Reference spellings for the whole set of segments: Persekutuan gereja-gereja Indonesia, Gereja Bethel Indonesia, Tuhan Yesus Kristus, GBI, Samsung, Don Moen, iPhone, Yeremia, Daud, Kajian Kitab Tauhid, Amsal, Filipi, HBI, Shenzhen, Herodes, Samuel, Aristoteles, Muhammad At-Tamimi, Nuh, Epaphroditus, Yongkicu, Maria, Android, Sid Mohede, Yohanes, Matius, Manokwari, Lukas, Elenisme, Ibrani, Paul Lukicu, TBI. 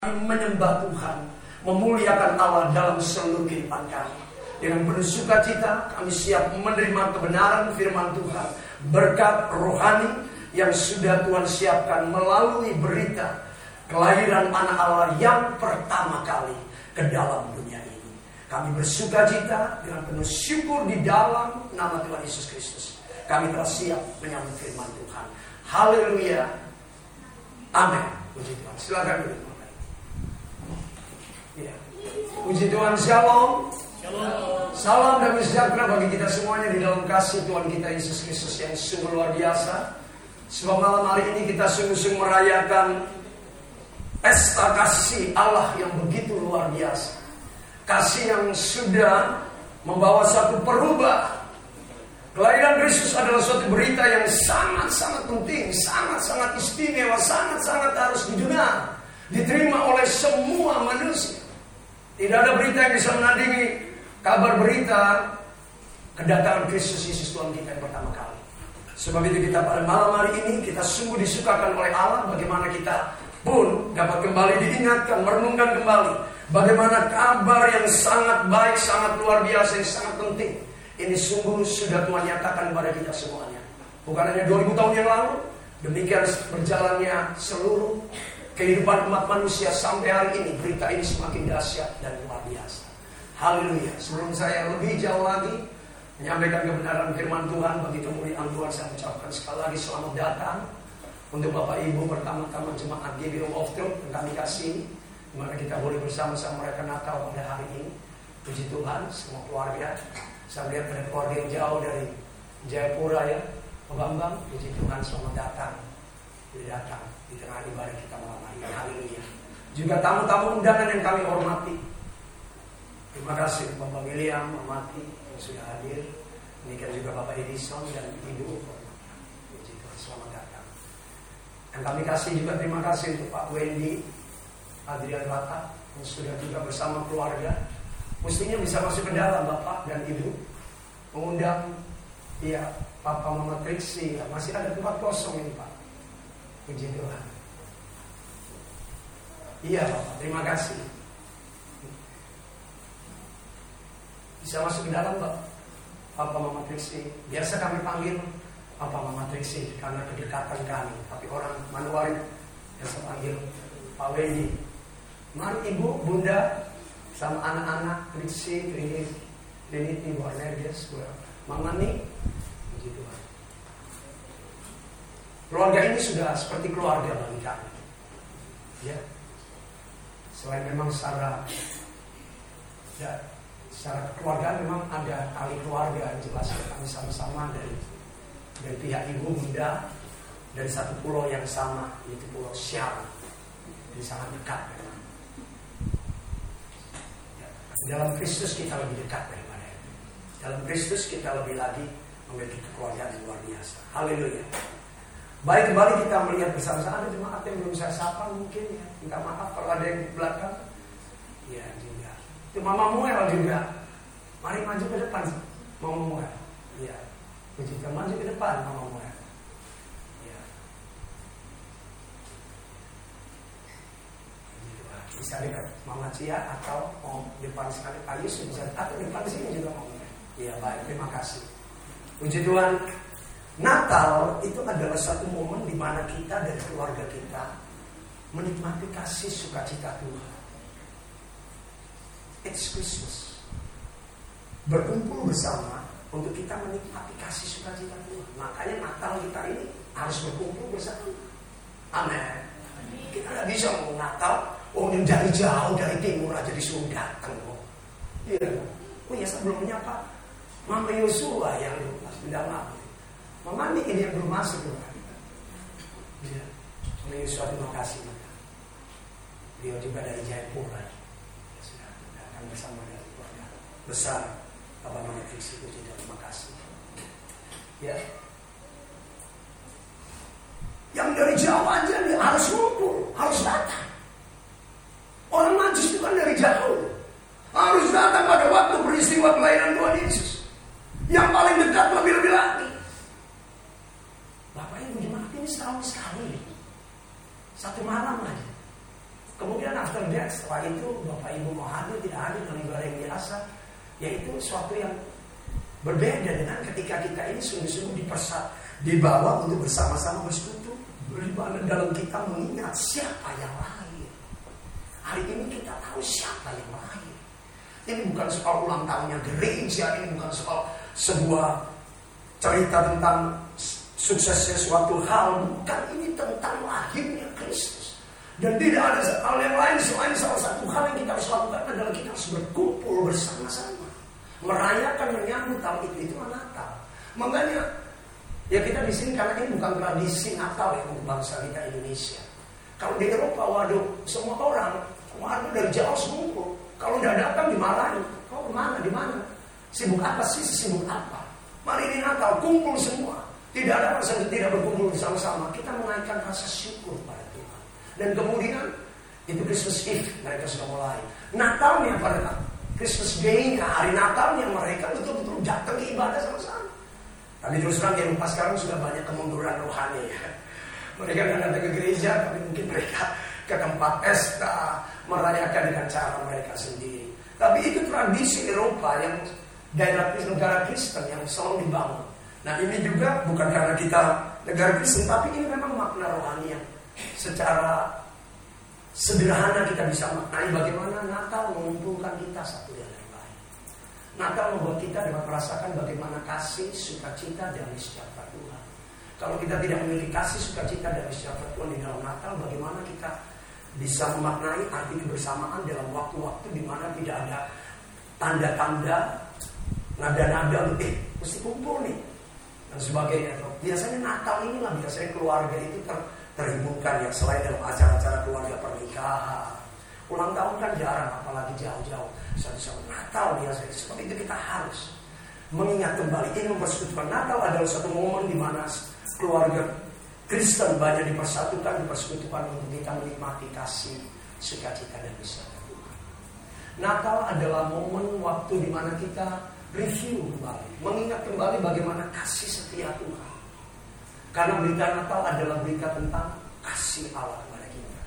Menyembah Tuhan, memuliakan Allah dalam seluruh kehidupan kami. Dengan penuh sukacita kami siap menerima kebenaran firman Tuhan, berkat rohani yang sudah Tuhan siapkan melalui berita kelahiran anak Allah yang pertama kali ke dalam dunia ini. Kami bersukacita dengan penuh syukur di dalam nama Tuhan Yesus Kristus. Kami telah siap menyambut firman Tuhan. Haleluya. Amin. Puji Tuhan. Silakan duduk. Ya. Puji Tuhan. Shalom. Shalom. Salam dan sejahtera bagi kita semuanya di dalam kasih Tuhan kita Yesus Kristus yang sungguh luar biasa. Sebab malam hari ini kita sungguh-sungguh merayakan pesta kasih Allah yang begitu luar biasa. Kasih yang sudah membawa satu perubahan. Kelahiran Kristus adalah suatu berita yang sangat-sangat penting, sangat-sangat istimewa, sangat-sangat harus didengar, diterima oleh semua manusia. Tidak ada berita yang bisa menandingi kabar berita kedatangan Kristus Yesus Tuhan kita yang pertama kali. Sebab itu kita pada malam hari ini kita sungguh disukakan oleh Allah, bagaimana kita pun dapat kembali diingatkan, merenungkan kembali bagaimana kabar yang sangat baik, sangat luar biasa, yang sangat penting ini sungguh sudah Tuhan nyatakan kepada kita semuanya. Bukan hanya 2000 tahun yang lalu, demikian berjalannya seluruh kehidupan umat manusia sampai hari ini. Berita ini semakin dahsyat dan luar biasa. Haleluya. Sebelum saya lebih jauh lagi menyampaikan kebenaran firman Tuhan, bagi kemuliaan Tuhan saya ucapkan sekali lagi selamat datang untuk Bapak Ibu pertama-tama jemaat GBO of Truth yang kami kasih, dimana kita boleh bersama-sama merayakan Natal pada hari ini. Puji Tuhan semua keluarga. Saya melihat pada keluarga yang jauh dari Jayapura ya, Pak Bambang. Puji Tuhan selamat datang. Datang di tengah ibadah kita malam hari. Haleluya. Juga tamu-tamu undangan yang kami hormati. Terima kasih Bapak William, Mamati yang sudah hadir. Demikian juga Bapak Edison dan Ibu. Puji Tuhan, selamat datang. Dan kami kasih juga terima kasih untuk Pak Wendy, Adrian Rata yang sudah juga bersama keluarga. Mestinya bisa masuk ke dalam Bapak dan Ibu. Mengundang ya Papa Mama Triksi. Ya, masih ada tempat kosong ini Pak. Puji Tuhan. Iya Bapak, terima kasih. Bisa masuk ke dalam Bapak. Papa Mama Triksi. Biasa kami panggil Papa Mama Triksi karena kedekatan kami. Tapi orang Manuari biasa panggil Pak Wendy. Mari Ibu, Bunda, sama anak-anak Triksi, Trinity, Ibu Arnerius, Mama nih. Puji Tuhan. Keluarga ini sudah seperti keluarga bagi kami. Ya. Selain memang secara keluarga memang ada tali keluarga yang jelas kami sama-sama dari pihak ibu bunda dari satu pulau yang sama, yaitu Pulau Siam. Jadi sangat dekat memang. Ya. Dalam Kristus kita lebih dekat daripada itu. Dalam Kristus kita lebih lagi memiliki keluarga yang luar biasa. Haleluya. Baik, kembali kita melihat bersama-sama. Ada jemaat yang belum saya sapa mungkin ya. Minta maaf kalau ada yang di belakang. Ya juga. Itu Mama Muel juga. Mari maju ke depan Mama Muel. Ya. Puji Tuhan, maju ke depan Mama Muel. Ya. Puji Tuhan. Bisa dekat Mama Cia atau Om depan sekali Pak Yusuf bisa atau depan sini juga Mama Muel. Ya baik, terima kasih. Puji Tuhan. Natal itu adalah satu momen di mana kita dan keluarga kita menikmati kasih sukacita Tuhan. It's Christmas. Berkumpul bersama untuk kita menikmati kasih sukacita Tuhan. Makanya Natal kita ini harus berkumpul bersama. Amin. Kita nggak bisa mau Natal, dari jauh dari timur aja disuruh datang kok. Iya. Oh ya sebelum menyapa Mama Yosua yang lupa sudah lama. Mama ini yang belum masuk loh. Ya. Ini suatu makasih. Beliau juga dari Jayapura. Ya sudah, akan bersama dengan keluarga besar. Bapak Matrix itu tidak terima kasih. Ya. Yang dari jauh aja dia harus ngumpul, harus datang. Orang majus itu kan dari jauh. Harus datang pada waktu peristiwa kelahiran Tuhan Yesus. Yang paling dekat lebih-lebih lagi. Bapak Ibu jemaat ini setahun sekali, satu malam aja. Kemudian after that, setelah itu Bapak Ibu mau hadir tidak hadir dalam ibadah yang biasa, yaitu suatu yang berbeda dengan ketika kita ini sungguh-sungguh dibawa untuk bersama-sama bersekutu, beribadah dalam kita mengingat siapa yang lain. Hari ini kita tahu siapa yang lain. Ini bukan soal ulang tahunnya gereja, ini bukan soal sebuah cerita tentang suksesnya suatu hal, bukan, ini tentang lahirnya Kristus. Dan tidak ada hal yang lain selain salah satu hal yang kita harus lakukan adalah kita harus berkumpul bersama-sama, merayakan, menyambut tahun itu Natal. Makanya ya kita di sini karena ini bukan tradisi Natal ya untuk bangsa kita Indonesia. Kalau di Eropa, waduh, semua orang waduh dari jauh semua. Kalau tidak datang dimarahin. Kau kemana? Di mana? Sibuk apa sih? Sibuk apa? Mari ini Natal kumpul semua. Tidak ada orang yang tidak berkumpul bersama-sama. Kita menaikkan rasa syukur pada Tuhan. Dan kemudian itu Christmas Eve mereka sudah mulai. Natalnya pada Christmas Day-nya, hari Natalnya mereka betul-betul datang ke ibadah sama-sama. Tapi terus terang yang pas sekarang sudah banyak kemunduran rohani ya. Mereka tidak datang ke gereja, tapi mungkin mereka ke tempat pesta, merayakan dengan cara mereka sendiri. Tapi itu tradisi Eropa yang daerah negara Kristen yang selalu dibangun. Nah ini juga bukan karena kita negara Kristen, tapi ini memang makna rohani yang secara sederhana kita bisa maknai bagaimana Natal mengumpulkan kita satu dengan yang lain. Natal membuat kita dapat merasakan bagaimana kasih, sukacita dari sejahtera Tuhan. Kalau kita tidak memiliki kasih, sukacita dari sejahtera Tuhan di dalam Natal, bagaimana kita bisa memaknai arti kebersamaan dalam waktu-waktu di mana tidak ada tanda-tanda, nada-nada, mesti kumpul nih dan sebagainya. Biasanya Natal inilah biasanya keluarga itu terhubungkan ya, selain dalam acara-acara keluarga, pernikahan, ulang tahun kan jarang, apalagi jauh-jauh. Satu-satu Natal biasanya seperti itu, kita harus mengingat kembali ini. Mempersekutukan Natal adalah satu momen di mana keluarga Kristen banyak dipersatukan, dipersekutukan untuk kita menikmati kasih, sukacita dan bersama Tuhan. Natal adalah momen waktu di mana kita review kembali, mengingat kembali bagaimana kasih setia Tuhan. Karena berita Natal adalah berita tentang kasih Allah kepada kita.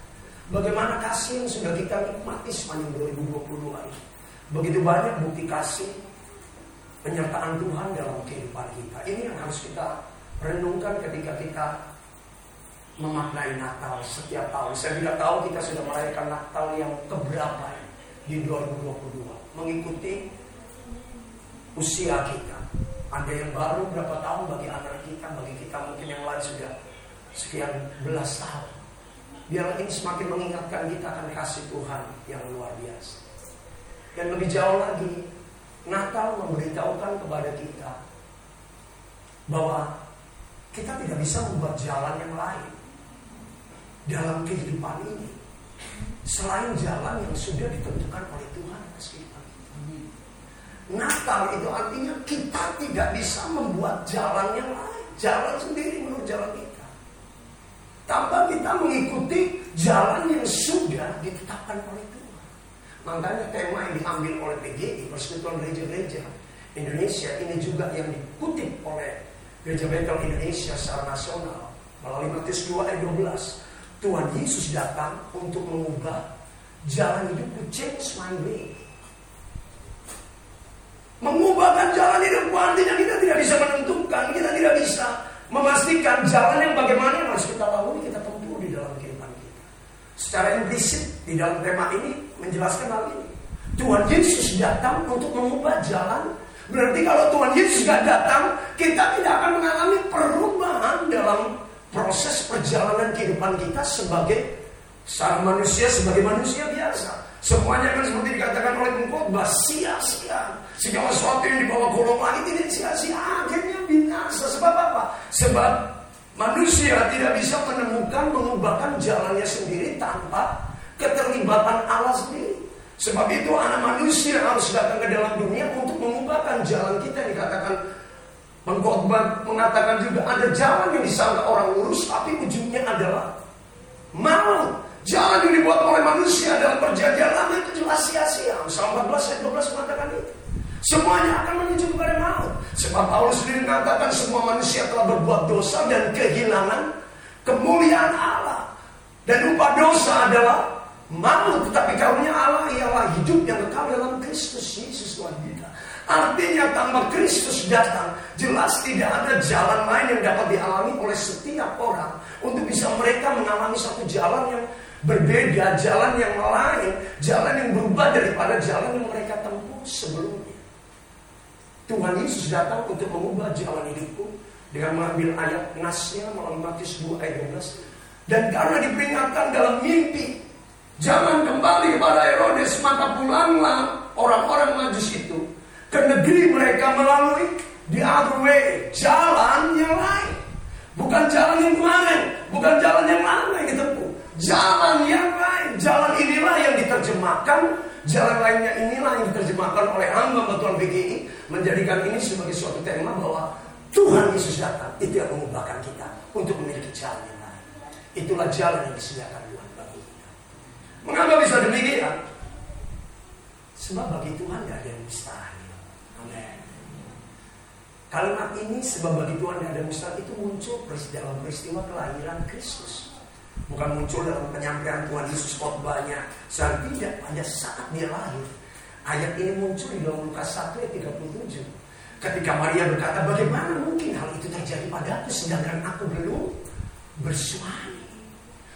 Bagaimana kasih yang sudah kita nikmati sepanjang 2022 ini. Begitu banyak bukti kasih penyertaan Tuhan dalam kehidupan kita. Ini yang harus kita renungkan ketika kita memaknai Natal setiap tahun. Saya tidak tahu kita sudah merayakan Natal yang keberapa di 2022. Mengikuti usia kita. Ada yang baru berapa tahun bagi anak kita, bagi kita mungkin yang lain sudah sekian belas tahun. Biarlah ini semakin mengingatkan kita akan kasih Tuhan yang luar biasa. Dan lebih jauh lagi, Natal memberitahukan kepada kita bahwa kita tidak bisa membuat jalan yang lain dalam kehidupan ini selain jalan yang sudah ditentukan oleh Tuhan atas kehidupan kita. Natal itu artinya kita tidak bisa membuat jalan yang lain, jalan sendiri menurut jalan kita, tanpa kita mengikuti jalan yang sudah ditetapkan oleh Tuhan. Makanya tema yang diambil oleh PGI, Persekutuan Gereja-Gereja Indonesia, ini juga yang dikutip oleh Gereja Bethel Indonesia secara nasional melalui Matius 2:12. Tuhan Yesus datang untuk mengubah jalan hidupku, change my way. Mengubahkan jalan hidupku artinya kita tidak bisa menentukan, kita tidak bisa memastikan jalan yang bagaimana yang harus kita lalui, kita tempuh di dalam kehidupan kita. Secara implisit di dalam tema ini menjelaskan hal ini. Tuhan Yesus datang untuk mengubah jalan. Berarti kalau Tuhan Yesus tidak datang, kita tidak akan mengalami perubahan dalam proses perjalanan kehidupan kita sebagai seorang manusia, sebagai manusia biasa. Semuanya kan seperti dikatakan oleh pengkhotbah, sia-sia. Segala sesuatu yang dibawa golong langit ini sia-sia, akhirnya binasa. Sebab apa? Sebab manusia tidak bisa menemukan, mengubahkan jalannya sendiri tanpa keterlibatan Allah sendiri. Sebab itu anak manusia harus datang ke dalam dunia untuk mengubahkan jalan kita. Dikatakan pengkhotbah mengatakan juga ada jalan yang disangka orang lurus, tapi ujungnya adalah maut. Jalan yang dibuat oleh manusia dalam perjanjian lama itu jelas sia-sia. Amsal 14:12 mengatakan itu. Semuanya akan menuju kepada maut. Sebab Paulus sendiri mengatakan semua manusia telah berbuat dosa dan kehilangan kemuliaan Allah. Dan upah dosa adalah makhluk, tetapi karunia Allah ialah hidup yang kekal dalam Kristus Yesus Tuhan kita. Artinya tanpa Kristus datang, jelas tidak ada jalan lain yang dapat dialami oleh setiap orang untuk bisa mereka mengalami satu jalan yang berbeda, jalan yang lain, jalan yang berubah daripada jalan yang mereka tempuh sebelumnya. Tuhan Yesus datang untuk mengubah jalan hidupku dengan mengambil ayat nasnya melalui Matius 2 ayat 12. Dan karena diperingatkan dalam mimpi, jangan kembali kepada Herodes, maka pulanglah orang-orang Majus itu ke negeri mereka melalui the other way, jalan yang lain. Bukan jalan yang kemarin, bukan jalan yang lama yang ditempuh, jalan yang lain. Jalan inilah yang diterjemahkan, jalan lainnya inilah yang diterjemahkan oleh hamba Tuhan PGI, menjadikan ini sebagai suatu tema bahwa Tuhan Yesus datang, itu yang mengubahkan kita untuk memiliki jalan yang lain. Itulah jalan yang disediakan Tuhan bagi kita. Mengapa bisa demikian? Sebab bagi Tuhan tidak ada yang mustahil. Amen. Kalimat ini sebab bagi Tuhan yang ada mustahil itu muncul dalam peristiwa kelahiran Kristus. Bukan muncul dalam penyampaian Tuhan Yesus khotbahnya. Saat tidak, pada saat dia lahir. Ayat ini muncul di dalam Lukas 1 ayat 37. Ketika Maria berkata, bagaimana mungkin hal itu terjadi padaku sedangkan aku belum bersuami?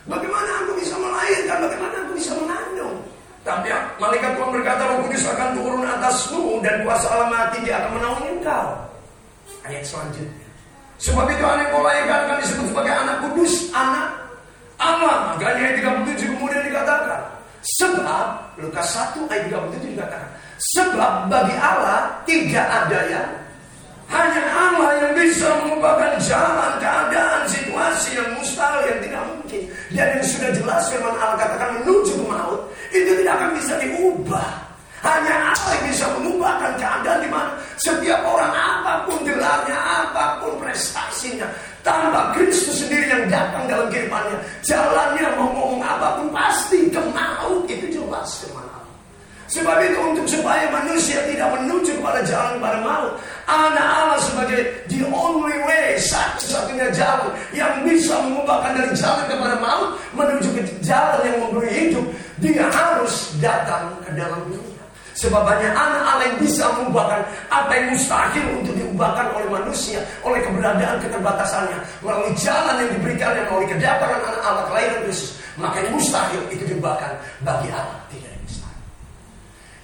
Bagaimana aku bisa melahirkan? Bagaimana aku bisa mengandung? Tapi malaikat Tuhan berkata, Roh Kudus akan turun atasmu dan kuasa Allah Maha Tinggi akan menaungi engkau. Ayat selanjutnya, sebab itu anak yang melahirkan akan disebut sebagai anak kudus, anak Allah. Makanya ayat 37 kemudian dikatakan, sebab Lukas 1 ayat 37 dikatakan, sebab bagi Allah tidak ada yang, hanya Allah yang bisa mengubahkan jalan, keadaan, situasi yang mustahil, yang tidak mungkin. Dan yang sudah jelas firman Allah katakan menuju ke maut, itu tidak akan bisa diubah. Hanya Allah yang bisa mengubahkan keadaan di mana setiap orang, apapun gelarnya, apapun prestasinya, tanpa Kristus sendiri yang datang dalam kehidupannya, jalannya mau ngomong apapun pasti ke maut. Itu jelas firman Allah. Sebab itu untuk supaya manusia tidak menuju kepada jalan pada maut, anak Allah sebagai the only way, satu-satunya jalan yang bisa mengubahkan dari jalan kepada maut menuju ke jalan yang memberi hidup, dia harus datang ke dalam dunia. Sebab hanya anak Allah yang bisa mengubahkan apa yang mustahil untuk diubahkan oleh manusia oleh keberadaan keterbatasannya, melalui jalan yang diberikannya, melalui kedatangan anak Allah kelahiran Yesus. Makanya mustahil itu diubahkan bagi Allah tidak.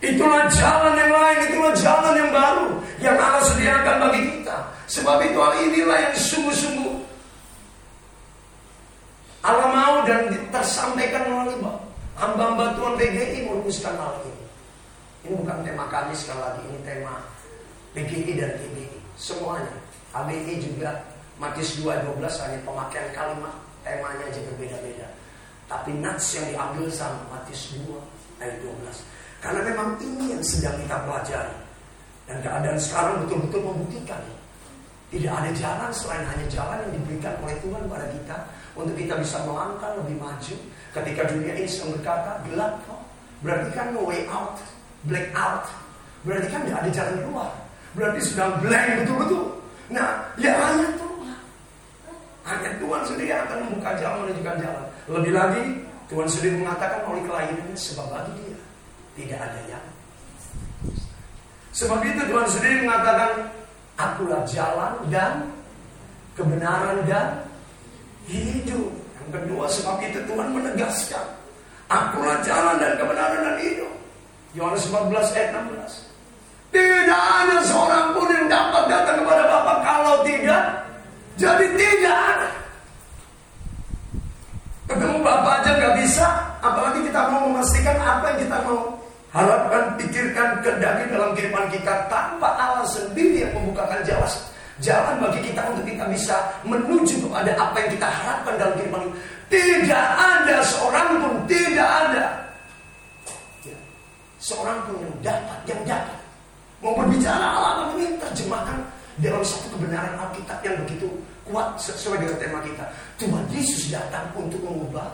Itulah jalan yang lain, itulah jalan yang baru yang Allah sediakan bagi kita. Sebab itu hal inilah yang sungguh-sungguh Allah mau dan tersampaikan melalui hamba-hamba Tuhan PGI merumuskan hal ini. Ini bukan tema kami sekali lagi, ini tema PGI dan TBI. Semuanya, HBI juga, Matius 2:12 hanya pemakaian kalimat, temanya aja berbeda-beda. Tapi nats yang diambil sama Matius 2:12. Karena memang ini yang sedang kita pelajari. Dan keadaan sekarang betul-betul membuktikan, tidak ada jalan selain hanya jalan yang diberikan oleh Tuhan pada kita untuk kita bisa melangkah lebih maju. Ketika dunia ini sedang berkata gelap, berarti kan no way out, black out, berarti kan tidak ada jalan keluar, berarti sedang blank betul-betul. Nah, ya hanya Tuhan sendiri akan membuka jalan, menunjukkan jalan. Lebih lagi, Tuhan sendiri mengatakan oleh kelahirannya sebab bagi dia tidak ada yang. Sebab itu Tuhan sendiri mengatakan, akulah jalan dan kebenaran dan hidup. Yang kedua, sebab itu Tuhan menegaskan, akulah jalan dan kebenaran dan hidup. Yohanes 14 ayat 16. Tidak ada seorang pun yang dapat datang kepada Bapa kalau tidak. Jadi tidak ada. Ketemu Bapa aja gak bisa, apalagi kita mau memastikan apa yang kita mau harapkan, pikirkan, kendaki dalam kehidupan kita tanpa Allah sendiri yang membukakan jalan bagi kita untuk kita bisa menuju kepada apa yang kita harapkan dalam kehidupan kita. Tidak ada seorang pun, tidak ada seorang pun yang dapat mau berbicara Allah ini terjemahkan dalam satu kebenaran Alkitab yang begitu kuat sesuai dengan tema kita. Tuhan Yesus datang untuk mengubah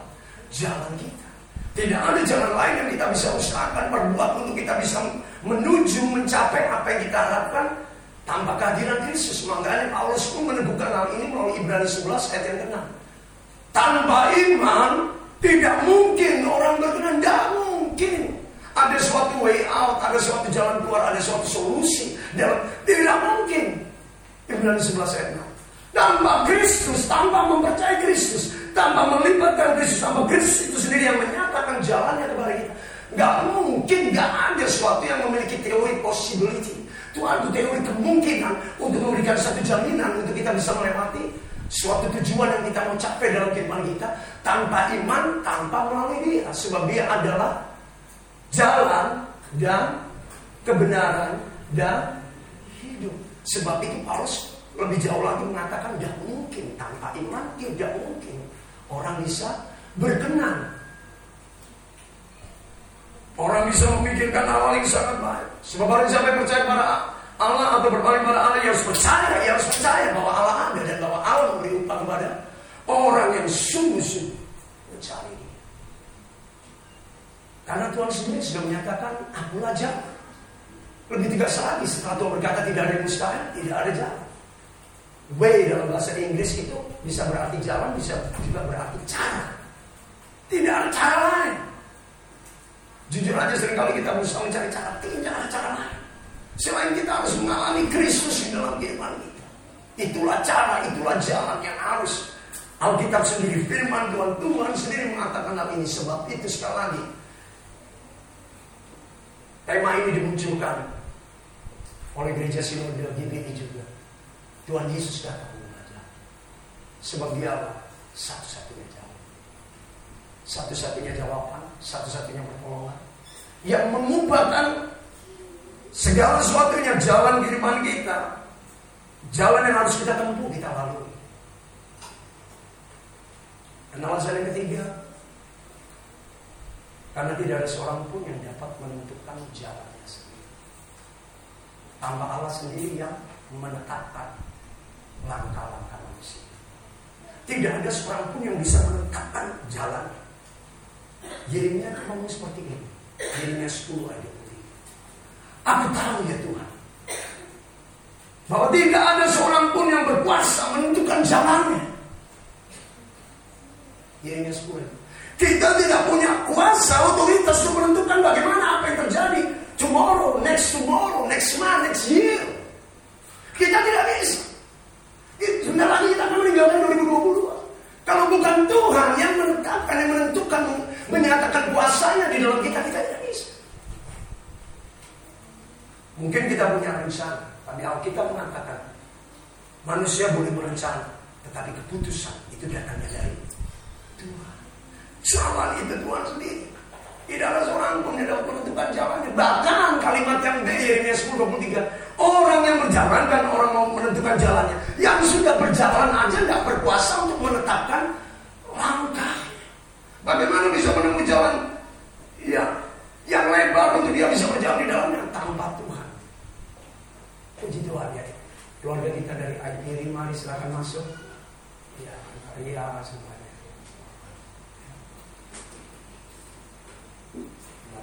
jalan kita. Tidak ada jalan lain yang kita bisa usahakan, berbuat untuk kita bisa menuju, mencapai apa yang kita harapkan tanpa kehadiran Kristus. Makanya Paulus pun meneguhkan hal ini melalui Ibrani 11 ayat yang ke-6. Tanpa iman Tidak mungkin orang berkenan, tidak mungkin. Ada suatu way out, ada suatu jalan keluar, ada suatu solusi dalam, tidak mungkin. Ibrani 11 ayat 6. Tanpa Kristus, tanpa mempercayai Kristus, tanpa melibatkan Kristus, tanpa Kristus itu sendiri yang menyatakan jalannya kepada kita, gak mungkin, gak ada sesuatu yang memiliki teori possibility. Tuhan itu teori kemungkinan untuk memberikan satu jaminan untuk kita bisa melewati suatu tujuan yang kita mau capai dalam kehidupan kita tanpa iman, tanpa melalui Dia, sebab Dia adalah jalan dan kebenaran dan hidup. Sebab itu Paulus lebih jauh lagi mengatakan tidak mungkin, tanpa iman tidak mungkin orang bisa berkenan. Orang bisa memikirkan hal yang sangat baik. Sebab orang sampai percaya pada Allah atau berpaling pada Allah, ia harus percaya bahwa Allah ada dan bahwa Allah memberi upah kepada orang yang sungguh-sungguh mencari Dia. Karena Tuhan sendiri sudah menyatakan, akulah jalan. Lebih tegas lagi setelah Tuhan berkata tidak ada mustahil, tidak ada jalan. Way dalam bahasa Inggris itu bisa berarti jalan, bisa juga berarti cara. Tidak ada cara lain. Jujur aja seringkali kita berusaha mencari cara, tidak ada cara lain. Selain kita harus mengalami Kristus di dalam kehidupan kita. Itulah cara, itulah jalan yang harus. Alkitab sendiri, firman Tuhan, Tuhan sendiri mengatakan hal ini. Sebab itu sekali lagi tema ini dimunculkan oleh gereja sinode GBI juga. Tuhan Yesus datang mengajar. Sebab Dia satu-satunya jalan, satu-satunya jawaban, satu-satunya pertolongan yang mengubahkan segala sesuatunya, jalan kehidupan kita, jalan yang harus kita tempuh, kita lalui. Dan alasan yang ketiga, karena tidak ada seorang pun yang dapat menentukan jalannya sendiri. Tanpa Allah sendiri yang menetapkan langkah-langkah manusia. Tidak ada seorang pun yang bisa menetapkan jalannya. Yeremia ngomong seperti ini. Yeremia 10 ayat 23. Aku tahu ya Tuhan, bahwa tidak ada seorang pun yang berkuasa menentukan jalannya. Yeremia 10. Kita tidak punya kuasa, otoritas untuk menentukan bagaimana apa yang terjadi tomorrow, next month, next year. Kita tidak bisa. Sebentar lagi kita akan meninggalkan 2020. Kalau bukan Tuhan yang menetapkan, yang menentukan, menyatakan kuasanya di dalam kita, kita tidak bisa. Mungkin kita punya rencana, tapi Alkitab mengatakan manusia boleh berencana, tetapi keputusan itu datangnya dari Tuhan. Jalan itu Tuhan sendiri. Tidak ada seorang pun yang dapat menentukan jalannya. Bahkan kalimat yang Yeremia 10:23, orang yang berjalan dan orang mau menentukan jalannya. Yang sudah berjalan aja tidak berkuasa untuk menetapkan langkah. Bagaimana bisa menemui jalan ya, yang lebar untuk dia bisa berjalan di dalamnya tanpa Tuhan. Puji Tuhan ya. Keluarga kita dari IPR, mari silakan masuk. Ya, Maria semuanya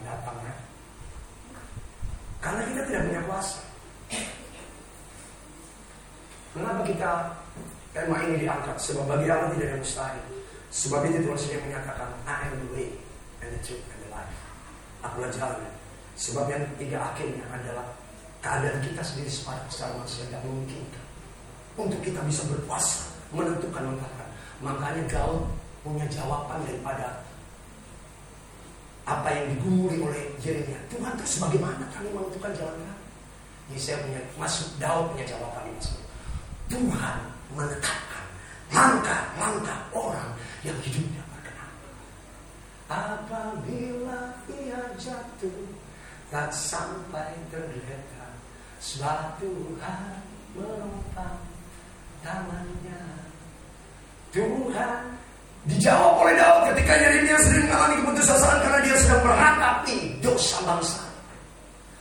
datang ya. Karena kita tidak punya kuasa. Kenapa kita tema ini diangkat? Sebab bagi Allah tidak ada mustahil. Sebab itu Tuhan sendiri menyatakan, I am the way and the truth and the life. Akulah jalan. Sebab yang ketiga akhirnya adalah keadaan kita sendiri secara manusia tidak memungkinkan untuk kita bisa berkuasa menentukan langkah. Makanya Daud punya jawaban daripada apa yang digumuli oleh Yeremia. Tuhan, terus bagaimana kami menentukan jalan kami? Jadi saya punya, masuk Daud punya jawaban ini. Tuhan menetapkan langkah-langkah orang yang hidupnya berkenan. Apabila ia jatuh, tak sampai tergeletak, sebab Tuhan menumpang tangannya. Tuhan dijawab oleh Daud ketika Yeremia sendiri mengalami keputusasaan karena dia sedang meratapi dosa bangsa.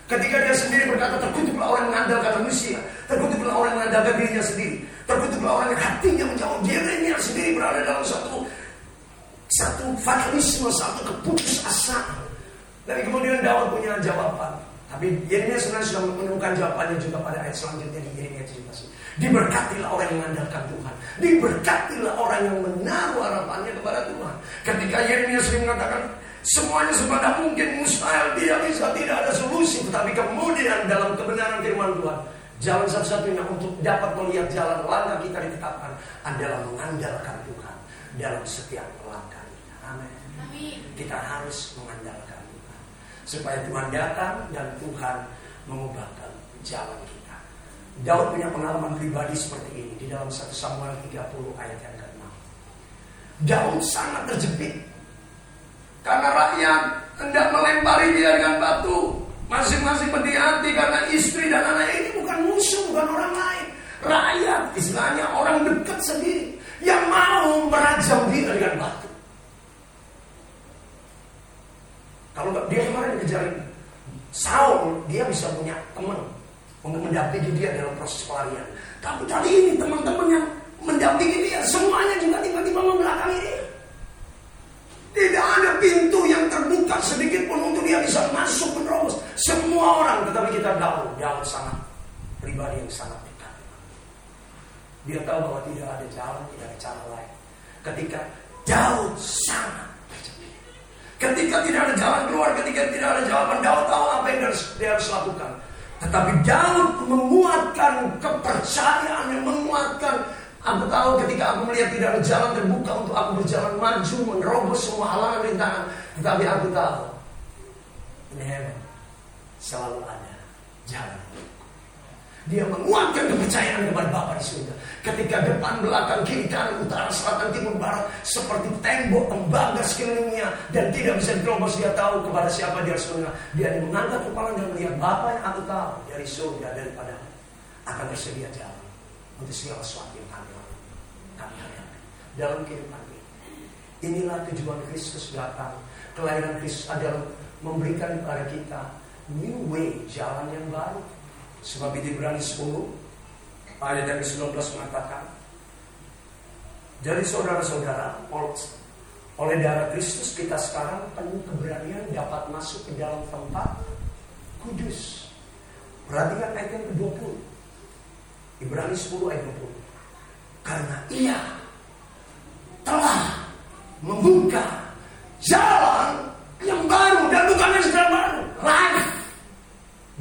Ketika dia sendiri berkata, terkutuklah orang mengandalkan manusia, terkutuklah orang mengandalkan dirinya sendiri, terkutuklah orang yang hatinya menjauh. Yeremia sendiri berada dalam satu fatalisme, satu keputusasaan. Dan kemudian Daud punya jawaban. Tapi Yeremia sebenarnya sudah menemukan jawabannya juga pada ayat selanjutnya di Yeremia 17. Diberkatilah orang yang mengandalkan Tuhan. Diberkatilah orang yang menaruh harapannya kepada Tuhan. Ketika Yeremia sering mengatakan semuanya sepada mungkin mustahil, tidak bisa, tidak ada solusi, tetapi kemudian dalam kebenaran firman Tuhan, jalan satu-satunya untuk dapat melihat jalan langkah kita ditetapkan adalah mengandalkan Tuhan dalam setiap langkah kita. Amin. Kita harus mengandalkan Tuhan supaya Tuhan datang dan Tuhan mengubahkan jalan kita. Daud punya pengalaman pribadi seperti ini di dalam 1 Samuel 30 ayat yang ke-6. Daud sangat terjepit karena rakyat hendak melempari dia dengan batu. Masing-masing pedih hati karena istri dan anak ini bukan musuh, bukan orang lain. Rakyat, istilahnya orang dekat sendiri yang mau merajam dia dengan batu. Kalau dia kemarin dikejarin Saul, dia bisa punya teman untuk mendampingi dia dalam proses pelarian. Tapi kali ini teman-teman yang mendampingi dia semuanya juga tiba-tiba membelakangi dia. Tidak ada pintu yang terbuka sedikit pun untuk dia bisa masuk menerobos. Semua orang, tetapi kita Daud sangat pribadi yang sangat dekat. Dia tahu bahwa tidak ada jalan, tidak ada cara lain. Ketika Daud sangat berjepit, ketika tidak ada jalan keluar, ketika tidak ada jawaban, Daud tahu apa yang dia harus lakukan. Tetapi Daud menguatkan kepercayaan, yang menguatkan. Aku tahu ketika aku melihat tidak ada jalan terbuka untuk aku berjalan maju, menerobos semua halangan rintangan. Tetapi aku tahu, ini hebat, selalu ada jalan. Dia menguatkan kepercayaan kepada Bapa di surga. Ketika depan, belakang, kiri, kanan, utara, selatan, timur, barat, seperti tembok membagas sekelilingnya dan tidak bisa diterobos, dia tahu kepada siapa dia harus menengah. Dia mengangkat kepala dan melihat Bapa yang aku tahu dari surga, daripada akan tersedia jalan untuk segala sesuatu yang kami hadapi dalam kehidupan ini. Inilah tujuan Kristus datang. Kelahiran Kristus adalah memberikan kepada kita new way, jalan yang baru. Sebab di Ibrani 10 ayat yang ke-19 mengatakan, jadi saudara-saudara, oleh darah Kristus kita sekarang penuh keberanian dapat masuk ke dalam tempat kudus. Perhatikan ayat yang ke-20 Ibrani 10 ayat 20. Karena Ia telah membuka jalan yang baru dan bukan yang sudah baru. Life,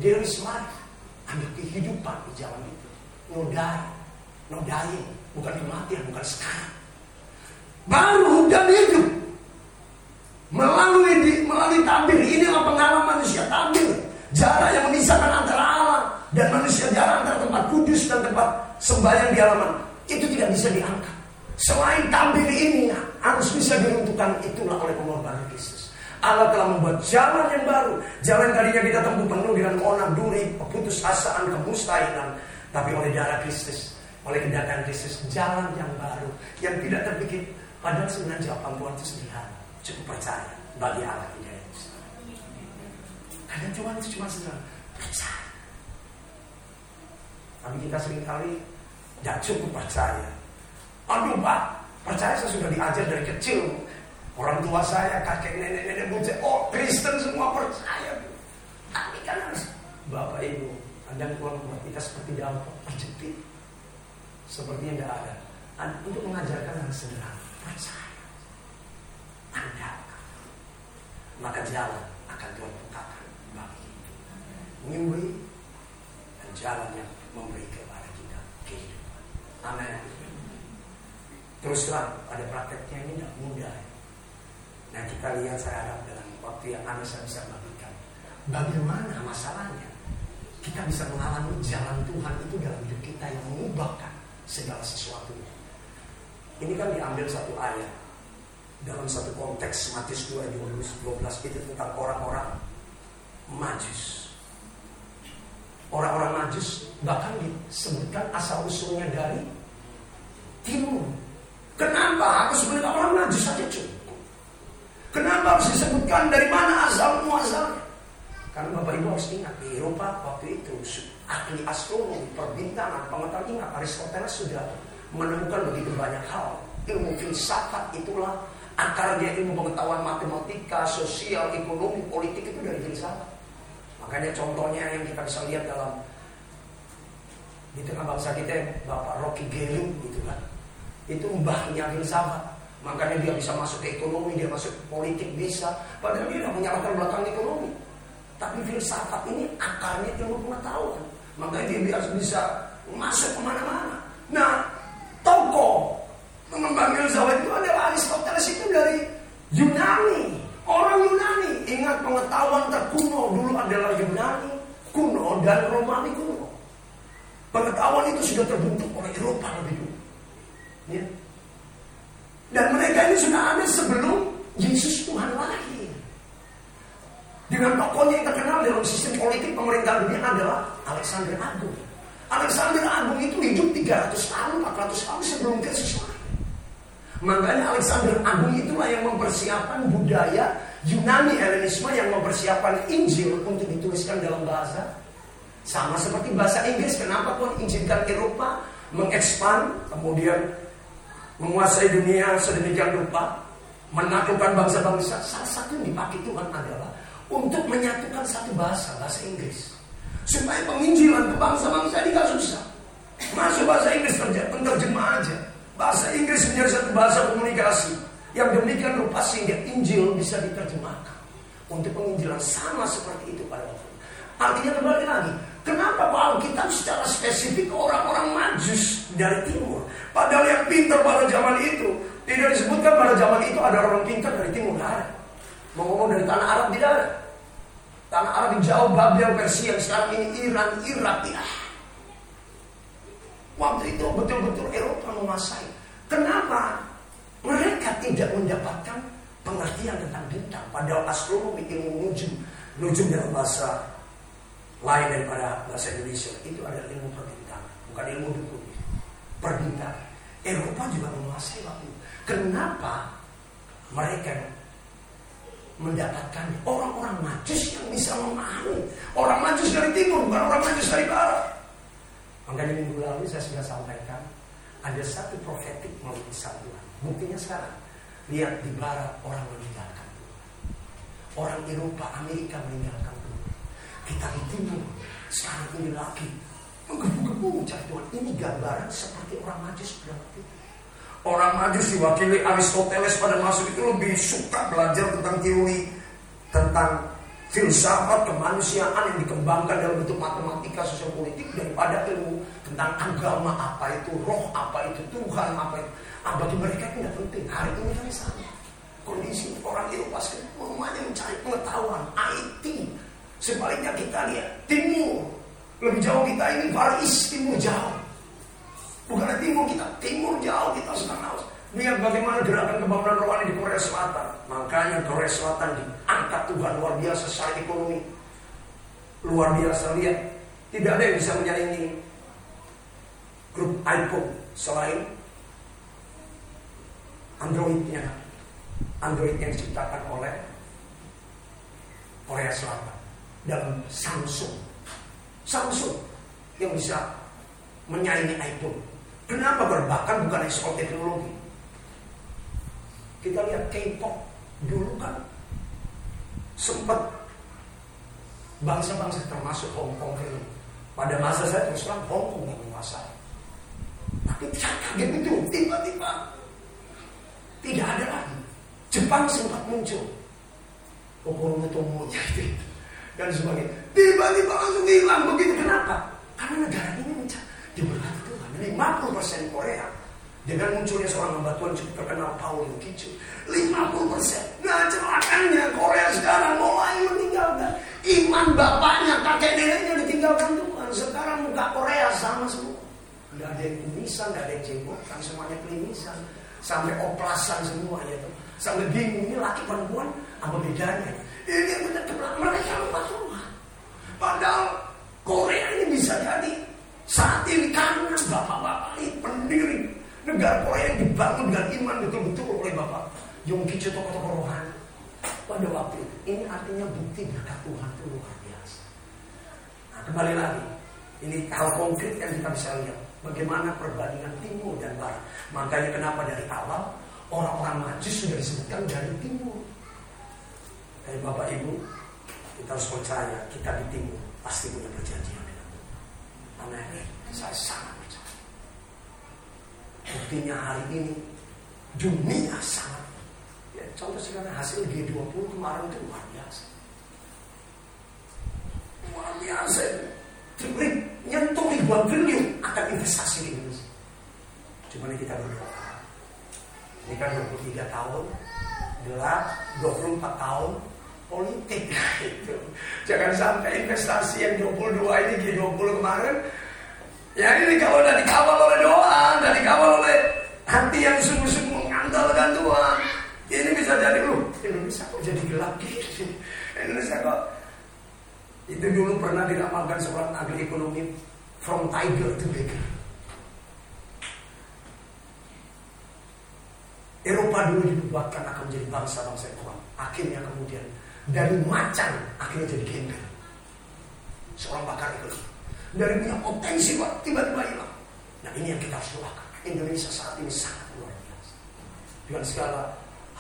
there is life. Ada kehidupan di jalan itu. No dying, bukan kematian, bukan sekarang. Baru dan hidup. Melalui tabir, inilah pengalaman manusia tabir. Jarak yang memisahkan antara Allah dan manusia, jarak antara tempat kudus dan tempat sembahyang di halaman, itu tidak bisa diangkat. Selain tabir ini harus bisa diruntuhkan, itulah oleh pengorbanan Kristus. Allah telah membuat jalan yang baru. Jalan tadinya kita tempuh penuh dengan onar, duri, keputusasaan, kemustahilan. Tapi oleh darah Kristus, oleh kedatangan Kristus, jalan yang baru yang tidak terpikir. Padahal sebenarnya jawaban Tuhan itu sederhana. Cukup percaya bagi Allah tidak yang besar. Kadang jawaban itu cuma sederhana, percaya. Tapi kita seringkali tidak cukup percaya. Aduh Pak, percaya saya sudah diajar dari kecil. Orang tua saya, kakek, nenek-nenek, bujang. Oh, Kristen semua percaya. Tapi kan harus, Bapak Ibu, kadang Tuhan buat kita seperti dalam perjepit. Sepertinya tidak ada. Untuk mengajarkan yang sederhana, percaya, andalkan. Maka jalan akan Tuhan bukakan bagi itu. Mimpi dan jalan yang memberi kepada kita kehidupan. Amin. Terus terang, pada prakteknya ini tidak mudah. Nah, kita lihat saya harap dalam waktu yang Anda bisa bagikan, bagaimana masalahnya kita bisa mengalami jalan Tuhan itu dalam hidup kita yang mengubahkan segala sesuatunya. Ini kan diambil satu ayat dalam satu konteks Matius 2:12 itu tentang orang-orang Majus. Orang-orang Majus bahkan disebutkan asal usulnya dari timur. Kenapa harus sebutkan orang Majus saja cukup? Kenapa harus disebutkan dari mana asal muasalnya? Karena Bapak Ibu harus ingat, di Eropa waktu itu ahli astronomi, perbintangan, pengetahuan, ingat Aristoteles sudah menemukan begitu banyak hal. Ilmu filsafat itulah akarnya ilmu pengetahuan matematika, sosial, ekonomi, politik itu dari filsafat. Makanya contohnya yang kita bisa lihat dalam di tengah bangsa kita, Bapak Rocky Gerung gitu kan. Itu mbahnya filsafat. Makanya dia bisa masuk ke ekonomi, dia masuk ke politik bisa. Padahal dia tidak punya latar belakang ekonomi. Tapi filsafat ini akarnya ilmu pengetahuan. Makanya dia harus bisa masuk kemana-mana. Nah, tokoh pengembang filsafat itu adalah Aristoteles, itu dari Yunani. Orang Yunani. Ingat, pengetahuan terkuno dulu adalah Yunani kuno dan Romawi kuno. Pengetahuan itu sudah terbentuk oleh Eropa lebih dulu, ya. Dan mereka ini sudah ada sebelum Yesus Tuhan lahir. Dengan tokohnya yang terkenal dalam sistem politik pemerintahan dunia adalah Alexander Agung. Alexander Agung itu hidup 300 tahun, 400 tahun sebelum Yesus lahir. Makanya Alexander Agung itulah yang mempersiapkan budaya Yunani Elenisme, yang mempersiapkan Injil untuk dituliskan dalam bahasa. Sama seperti bahasa Inggris, kenapa Tuhan izinkan Eropa mengekspan, kemudian menguasai dunia sedemikian rupa, menaklukkan bangsa-bangsa. Salah satu yang dipakai Tuhan adalah untuk menyatukan satu bahasa, bahasa Inggris, supaya penginjilan ke bangsa-bangsa ini gak susah. Masuk bahasa Inggris, terjemah aja. Bahasa Inggris menjadi satu bahasa komunikasi yang demikian rupa sehingga Injil bisa diterjemahkan untuk penginjilan. Sama seperti itu pada waktu. Artinya kembali lagi, kenapa Pak Alkitab secara spesifik orang-orang Majus dari timur? Padahal yang pintar pada zaman itu, tidak disebutkan pada zaman itu ada orang pintar dari timur Arab. Mau ngomong dari tanah Arab, tidak ada. Tanah Arab yang jauh, Babel, Persia, yang sekarang ini Iran, Irak, ya. Waktu itu betul-betul Eropa menguasai. Kenapa mereka tidak mendapatkan pengertian tentang bintang? Padahal astronomi, ilmu nujum dalam bahasa lain daripada bahasa Indonesia, itu adalah ilmu perbintangan, bukan ilmu dukun. Perbintangan. Eropa juga menguasai waktu. Kenapa mereka mendapatkannya? Orang-orang Majus yang bisa memahami. Orang Majus dari timur, bukan orang Majus dari barat. Makanya minggu lalu saya sudah sampaikan, ada satu profetik melalui Tuhan. Buktinya sekarang, lihat di barat orang meninggalkan Tuhan. Orang Eropa, Amerika meninggalkan Tuhan. Kita di timur sekarang ini lagi menggebu-gebu cari Tuhan. Ini gambaran seperti orang Majus pada waktu itu. Orang Majus diwakili Aristoteles pada masa itu lebih suka belajar tentang teori, tentang filsafat kemanusiaan yang dikembangkan dalam bentuk matematika, sosial politik, daripada ilmu tentang agama, apa itu roh, apa itu Tuhan, apa itu. Bagi mereka itu tidak penting. Hari ini kan sama kondisi orang Eropa sekarang, rumahnya mencari pengetahuan IT. Sebaliknya kita lihat timur, lebih jauh kita ini baris, timur jauh. Bukan timur kita, timur jauh kita sedang haus. Lihat bagaimana gerakan pembangunan rohani di Korea Selatan. Makanya Korea Selatan diangkat Tuhan luar biasa secara ekonomi. Luar biasa, lihat. Tidak ada yang bisa menyaingi grup iPhone selain Androidnya. Android yang diciptakan oleh Korea Selatan. Dalam Samsung yang bisa menyaingi iPhone. Kenapa? Bahkan bukan soal teknologi. Kita lihat K-pop dulu kan sempat bangsa-bangsa termasuk Hongkong dulu. Pada masa saya terus terang Hongkong yang menguasai. Tapi tidak kaget itu, tiba-tiba tidak ada lagi. Jepang sempat muncul Okonotomo itu dan sebagainya, tiba-tiba langsung hilang begitu. Kenapa? Karena negara ini diberkati Tuhan. 50% Korea dengan munculnya seorang hamba Tuhan cukup terkenal, Paul Lukicu, 50%. Nah, celakanya Korea sekarang mulai meninggalkan iman bapaknya, kakek neneknya ditinggalkan Tuhan. Sekarang muka Korea sama semua, tidak ada yang kumisan, tidak ada yang jenggotan, semuanya pelimisan, sampai oplasan semua ya tuh. Sampai bingung ini laki perempuan apa bedanya. Ini benar-benar mereka lupa Tuhan. Padahal Korea ini bisa jadi saat ini karena bapak-bapak ini pendiri negara Korea yang dibangun dengan iman betul-betul oleh bapak Yongkicu, tokoh-tokoh rohani pada waktu itu. Ini artinya bukti berkat Tuhan itu luar biasa. Nah, kembali lagi, ini hal konkret yang kita bisa lihat bagaimana perbandingan timur dan barat. Makanya kenapa dari awal orang-orang Majus sudah disebutkan dari timur. Bapak Ibu, Kita harus percaya, kita ditimbun pasti punya perjanjian dengan Tuhan. Amin. Saya sangat percaya. Buktinya hari ini dunia sangat. Ya, contoh sekarang hasil G20 kemarin itu luar biasa. Luar biasa. Diberi nyentuh $1 trillion akan investasi di Indonesia. Cuma kita berdoa. Ini kan 23 tahun, gelap, 24 tahun politik gitu. Jangan sampai investasi yang 22 ini G20 kemarin. Ya ini kalau udah dikawal oleh doa, udah dikawal oleh hati yang sungguh-sungguh mengandalkan Tuhan. Ini bisa jadi lu, Indonesia kok jadi gelap gitu. Indonesia kok. Itu dulu pernah diramalkan seorang ahli ekonomi, from tiger to beggar. Eropa dulu dibuatkan akan menjadi bangsa-bangsa yang kuat. Akhirnya kemudian dari macan akhirnya jadi gender. Seorang pakar ekonomi dari punya potensi tiba-tiba hilang. Nah ini yang kita harus doakan. Indonesia saat ini sangat luar biasa dengan segala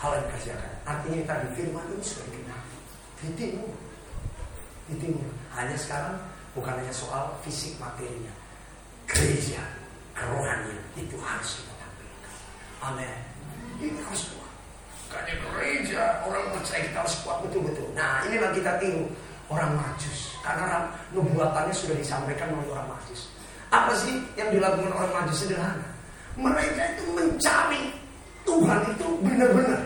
hal yang dikerjakan. Artinya tadi firman itu sudah digenapi, ditimbun. Hanya sekarang bukan hanya soal fisik materinya, gereja rohaninya itu harus kita tampilkan. Amin. Ini harus kuat. Bukannya gereja, orang percaya kita harus kuat betul-betul. Nah inilah kita tiru orang Majus. Karena nubuatannya sudah disampaikan oleh orang Majus. Apa sih yang dilakukan orang Majus? Sederhana. Mereka itu mencari Tuhan itu benar-benar.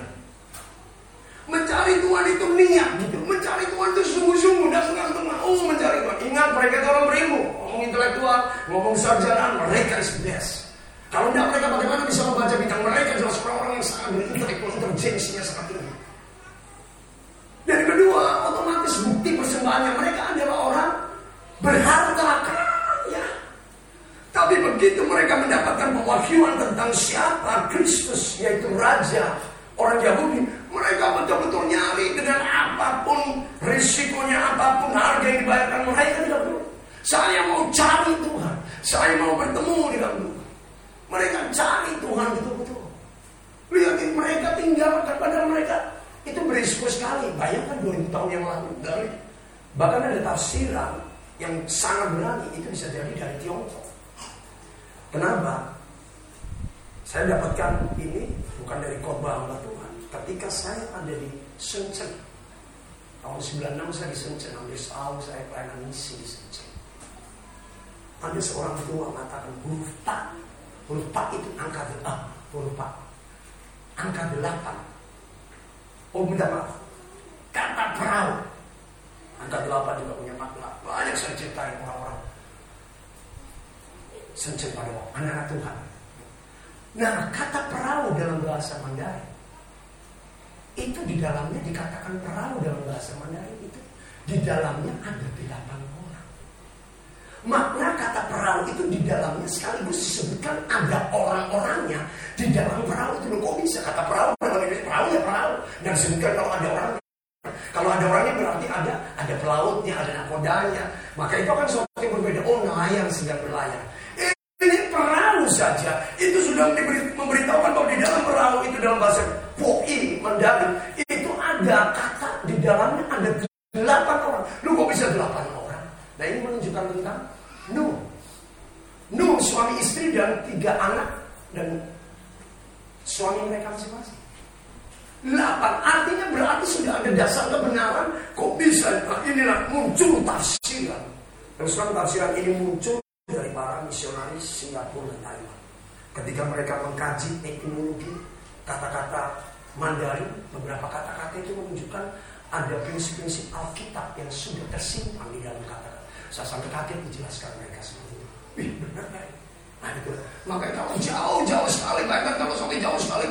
Mencari Tuhan itu niat gitu. Mencari Tuhan itu sungguh-sungguh. Dan sekarang mencari Tuhan. Ingat mereka itu orang berilmu. Ngomong intelektual, ngomong sarjana, mereka is best. Kalau tidak mereka bagaimana bisa membaca bintang? Mereka jelas orang-orang yang sangat berintelektual, intelijensinya sangat tinggi. Dan kedua, otomatis bukti persembahannya mereka adalah orang berharta kaya. Tapi begitu mereka mendapatkan pewahyuan tentang siapa Kristus, yaitu Raja orang Yahudi, mereka betul-betul nyari dengan apapun risikonya, apapun harga yang dibayarkan mereka tidak perlu. Saya mau cari Tuhan, saya mau bertemu dengan Tuhan. Mereka cari Tuhan betul-betul. Lihatin mereka tinggalkan, padahal mereka itu berisiko sekali. Bayangkan 2000 tahun yang lalu dari, bahkan ada tafsiran yang sangat berani itu bisa jadi dari Tiongkok. Kenapa? Saya dapatkan ini bukan dari khotbah oleh Tuhan. Ketika saya ada di Shenzhen tahun 96 saya di Shenzhen, hampir setahun saya pelayanan misi di Shenzhen. Ada seorang tua mengatakan huruf tak. Huruf Pak itu angka 8. Huruf Pak angka 8. Oh minta maaf, kata perahu. Angka 8 juga punya makna. Banyak saya ceritain orang-orang Sencet pada anak-anak Tuhan. Nah kata perahu dalam bahasa Mandarin itu di dalamnya dikatakan perahu dalam bahasa Mandarin itu di dalamnya ada 8. Makna kata perahu itu di dalamnya sekaligus disebutkan ada orang-orangnya di dalam perahu itu. Kok bisa kata perahu? Perahu ya perahu. Dan disebutkan kalau ada orang, kalau ada orangnya berarti ada pelautnya, ada nakodanya. Maka itu kan sesuatu yang berbeda. Oh nelayan sedang berlayar. Ini perahu saja itu sudah memberitahukan bahwa di dalam perahu itu dalam bahasa Poi Mandarin itu ada kata di dalamnya ada 8 orang. Lu kok bisa 8 orang? Nah ini menunjukkan tentang Nuh suami istri dan 3 anak dan suami mereka masing-masing 8. Artinya berarti sudah ada dasar kebenaran. Kok bisa? Nah, inilah muncul tafsiran. Terus tafsiran ini muncul dari para misionaris Singapura dan Taiwan. Ketika mereka mengkaji teknologi kata-kata Mandarin, beberapa kata-kata itu menunjukkan ada prinsip-prinsip Alkitab yang sudah tersimpan di dalam kata-kata. Saya sampai kaget dijelaskan mereka seperti itu. Wih benar kan? Nah itu. Makanya kalau jauh-jauh sekali, bahkan kalau sampai jauh sekali,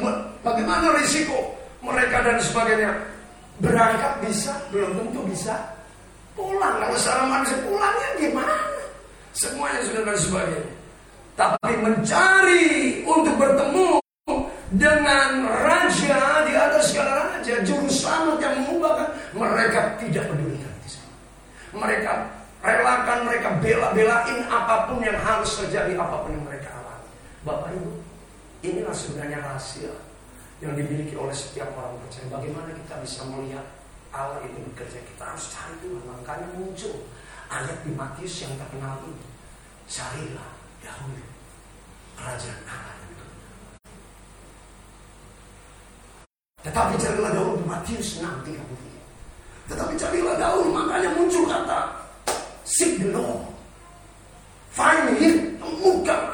bagaimana risiko mereka dan sebagainya? Berangkat bisa, belum tentu bisa pulang. Kalau secara manusia pulangnya gimana? Semuanya sudah dan sebagainya. Tapi mencari untuk bertemu dengan Raja di atas segala raja, Juru Selamat yang mengubahkan, mereka tidak peduli di sana. Mereka relakan, mereka bela-belain apapun yang harus terjadi, apapun yang mereka alami. Bapak Ibu, inilah sebenarnya rahasia yang dimiliki oleh setiap orang percaya. Bagaimana kita bisa melihat Allah itu bekerja, kita harus cari Tuhan. Makanya muncul ayat di Matius yang terkenal itu, carilah dahulu kerajaan Allah itu. Tetapi carilah dahulu Matius 6:33. Tetapi carilah dahulu, makanya muncul kata seek the Lord, find him, temukan.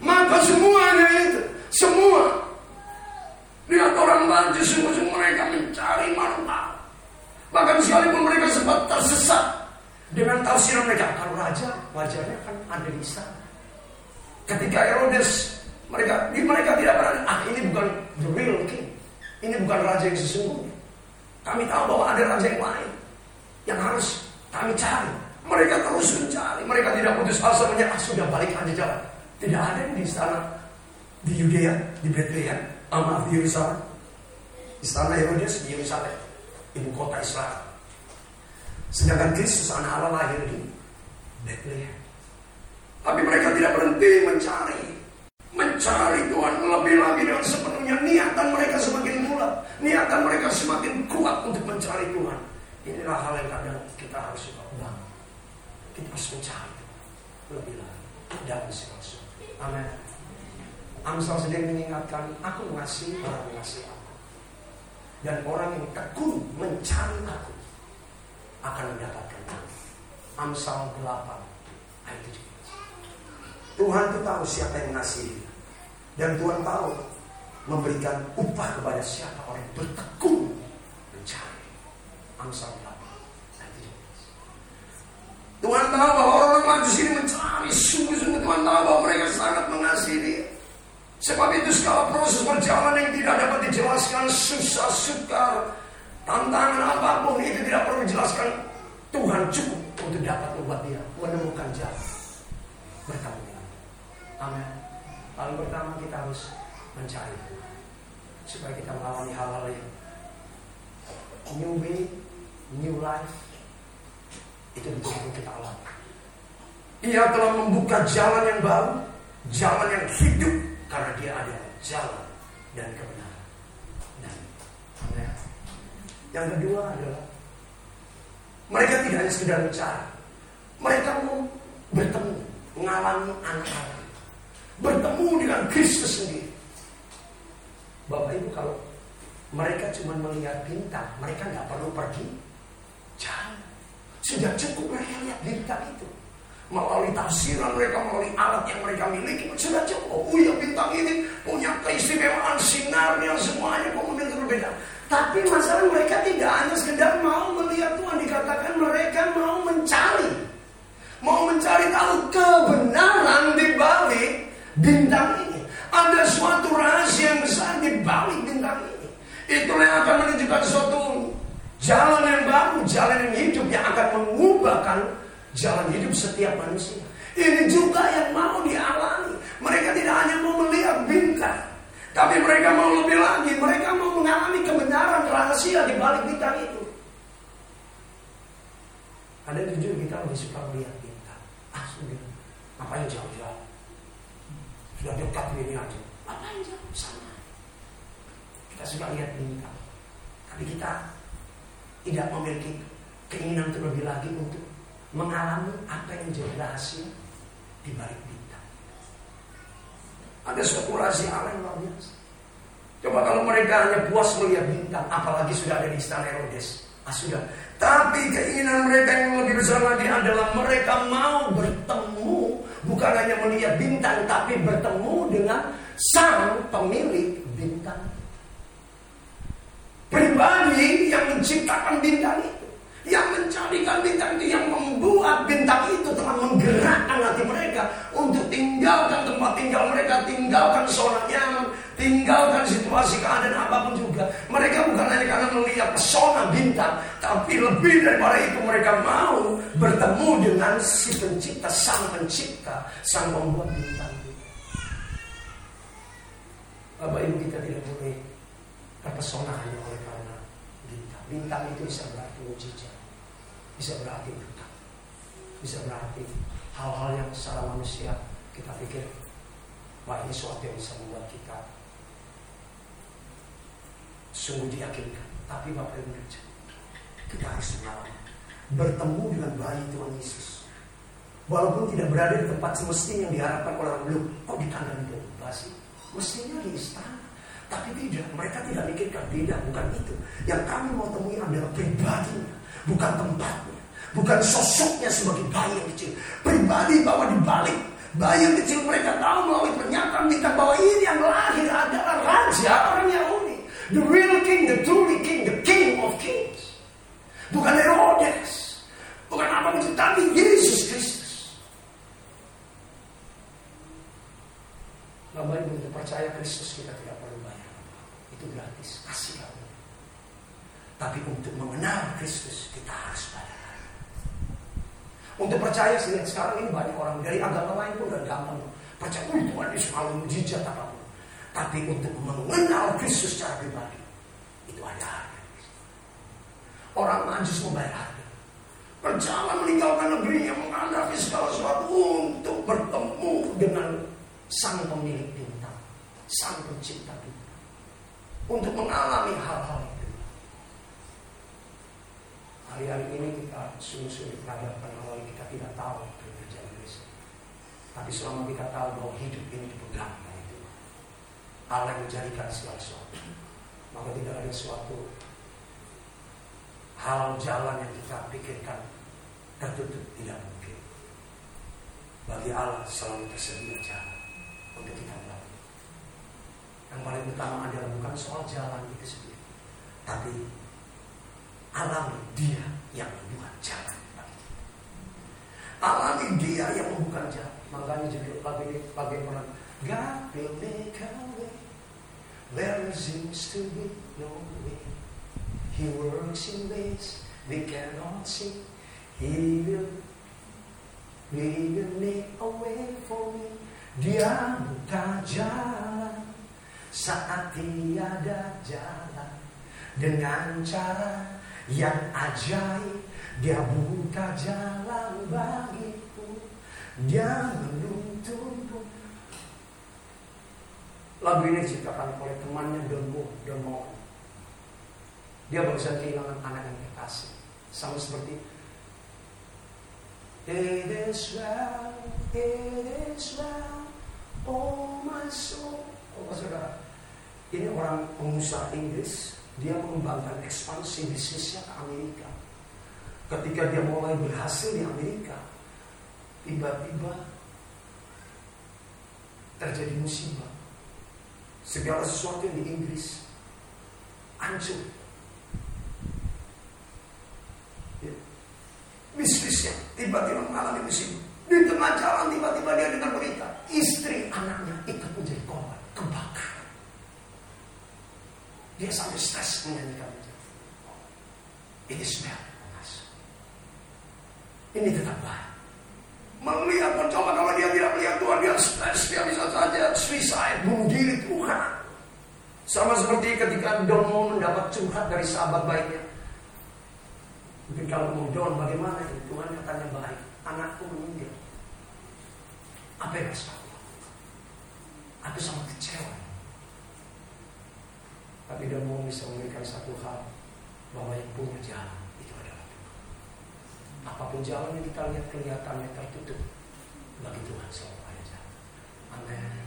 Maka semuanya itu, semua lihat orang maju, sungguh-sungguh mereka mencari manfaat. Bahkan sekalipun mereka sempat tersesat dengan tafsiran mereka. Kalau raja, wajahnya kan ada di istana. Ketika Herodes, mereka tidak berani. Ini bukan the real king. Ini bukan raja yang sesungguhnya. Kami tahu bahwa ada raja yang lain yang harus kami cari. Mereka terus mencari. Mereka tidak putus asa, menyerah. Sudah balik aja jalan. Tidak ada yang di istana, di Yudea, di Bethlehem, maaf di Yerusalem. Istana Herodes di Yerusalem, ibu kota Israel. Sedangkan Kristus anak Allah lahir di Bethlehem. Tapi mereka tidak berhenti mencari Tuhan, lebih lagi dengan sepenuhnya. Niatan mereka semakin bulat, niatan mereka semakin kuat untuk mencari Tuhan. Inilah hal yang kadang kita harus bangun. Kita harus mencari Tuhan lebih lagi dan langsung. Amin. Amsal sedang mengingatkan, aku mengasihi orang yang mengasihi aku, dan orang yang tekun mencari aku akan mendapatkan aku. Amsal 8 ayat 7. Tuhan itu tahu siapa yang mengasihi, dan Tuhan tahu memberikan upah kepada siapa orang yang bertekun mencari. Amsal 8 ayat 7. Tuhan tahu bahwa orang Majus ini mencari sungguh-sungguh. Tuhan tahu bahwa mereka sangat mengasihi dia. Sebab itu segala proses berjalan yang tidak dapat dijelaskan, susah, sukar, tantangan apapun itu tidak perlu dijelaskan. Tuhan cukup untuk dapat membuat dia menemukan jalan bertemu dengan. Amin. Paling pertama kita harus mencari Tuhan, supaya kita mengalami hal-hal yang new way, new life. Itu yang kita alami. Ia telah membuka jalan yang baru, jalan yang hidup, karena dia ada jalan dan kebenaran. Nah, yang kedua adalah mereka tidak hanya sekedar bicara, mereka mau bertemu, mengalami anak-anak, bertemu dengan Kristus sendiri. Bapak Ibu, kalau mereka cuma melihat bintang, mereka nggak perlu pergi jauh. Sudah cukup mereka lihat bintang itu. Melalui tafsiran mereka, melalui alat yang mereka miliki, sudah cukup. Oh ya, bintang ini punya keistimewaan, sinarnya, semuanya kemudian berbeda. Tapi masalah mereka tidak hanya sekedar mau melihat Tuhan. Dikatakan mereka mau mencari, mau mencari tahu kebenaran di balik bintang ini. Ada suatu rahasia yang besar di balik bintang ini. Itulah yang akan menunjukkan suatu jalan yang baru, jalan yang hidup, yang akan mengubahkan jalan hidup setiap manusia. Ini juga yang mau dialami. Mereka tidak hanya mau melihat bintang, tapi mereka mau lebih lagi. Mereka mau mengalami kebenaran rahasia di balik bintang itu. Ada jujur kita lebih suka melihat bintang. Sudah, ngapain jauh-jauh? Sudah dekat ini aja. Ngapain jauh sana? Kita suka lihat bintang, tapi kita tidak memiliki keinginan terlebih lagi untuk mengalami apa yang menjadi rahasia di balik bintang. Ada suatu rahasia Allah yang luar biasa. Coba kalau mereka hanya puas melihat bintang, apalagi sudah ada di istana Herodes. Sudah. Tapi keinginan mereka yang lebih besar lagi adalah mereka mau bertemu, bukan hanya melihat bintang, tapi bertemu dengan sang pemilik bintang, pribadi yang menciptakan bintang itu, yang mencarikan bintang itu, yang membuat bintang itu telah menggerakkan hati mereka untuk tinggalkan tempat tinggal mereka, tinggalkan sonanya, tinggalkan situasi keadaan apapun juga. Mereka bukan hanya karena melihat pesona bintang, tapi lebih daripada itu mereka mau bertemu dengan si pencipta, sang pencipta, sang pembuat bintang itu. Bapak Ibu, kita tidak boleh terpesona hanya oleh karena bintang. Bintang itu bisa berarti mujizat, bisa berarti berkat, bisa berarti hal-hal yang secara manusia kita pikir, wah ini sesuatu yang bisa membuat kita sungguh diyakinkan. Tapi Bapak Ibu, kita harus mengalami bertemu dengan bayi Tuhan Yesus. Walaupun tidak berada di tempat semestinya yang diharapkan orang belum, kok di tangan domba sih? Mestinya di istana. Tapi tidak, mereka tidak mikirkan, tidak, bukan itu. Yang kami mau temui adalah pribadinya, bukan tempatnya, bukan sosoknya sebagai bayi yang kecil. Pribadi bahwa dibalik bayi yang kecil mereka tahu melalui pernyataan kita bahwa ini yang lahir adalah raja orang Yahudi, the real king, the truly king, the king of kings. Bukan Herodes, bukan apa itu, tapi Yesus Kristus. Namanya begitu percaya Kristus, kita tidak perlu bayar. Itu gratis, kasih kamu. Tapi untuk mengenal Kristus kita harus bayar. Untuk percaya sih, sekarang ini banyak orang dari agama lain pun udah gampang percaya Tuhan Yesus selalu mujizat apapun. Tapi untuk mengenal Kristus secara pribadi itu ada harga. Orang Majus membayar harga. Berjalan meninggalkan negerinya, menghadapi segala sesuatu untuk bertemu dengan Sang pemilik bintang, Sang pencipta bintang, untuk mengalami hal-hal itu. Hari-hari ini kita sungguh-sungguh menghadapkan hal kita tidak tahu pekerjaan Yesus. Tapi selama kita tahu bahwa hidup ini dipegang oleh Tuhan, Allah yang menjadikan segala sesuatu, maka tidak ada suatu hal jalan yang kita pikirkan tertutup, tidak mungkin. Bagi Allah selalu tersedia jalan untuk kita tahu. Yang paling utama adalah bukan soal jalan itu sendiri, tapi alami dia yang membuat jalan bagi kita. Alami dia yang membuka jalan. Makanya judul lagu yang pernah God will make a way where seems to be no way. He works in ways we cannot see. He will make a way for me. Dia buka jalan saat tiada jalan, dengan cara yang ajaib dia buka jalan bagiku, dia menuntunku. Lagu ini diciptakan oleh temannya Don Moen. Dia barusan kehilangan anak yang kekasih, sama seperti it is well, it is well. Oh my soul. Oh saudara, ini orang pengusaha Inggris. Dia mengembangkan ekspansi bisnisnya ke Amerika. Ketika dia mulai berhasil di Amerika, tiba-tiba terjadi musibah. Segala sesuatu yang di Inggris hancur ya. Bisnisnya tiba-tiba mengalami musibah. Di tengah jalan tiba-tiba dia dengar berita istri anaknya ikut menjadi korban kebakaran. Dia sampai stres menyanyikan ini smell. Ini tetap baik. Melihat mencoba, kalau dia tidak melihat Tuhan dia stres, dia bisa saja suicide, bunuh diri Tuhan. Sama seperti ketika Don mau mendapat curhat dari sahabat baiknya. Mungkin kalau mau Don bagaimana ya? Tuhan katanya baik, anakku meninggal. Apa yang harus aku lakukan? Aku sangat kecewa. Tapi dia mau bisa memberikan satu hal, bahwa yang punya jalan itu adalah Tuhan. Apapun jalan yang kita lihat kelihatannya tertutup, bagi Tuhan selalu ada jalan. Amin.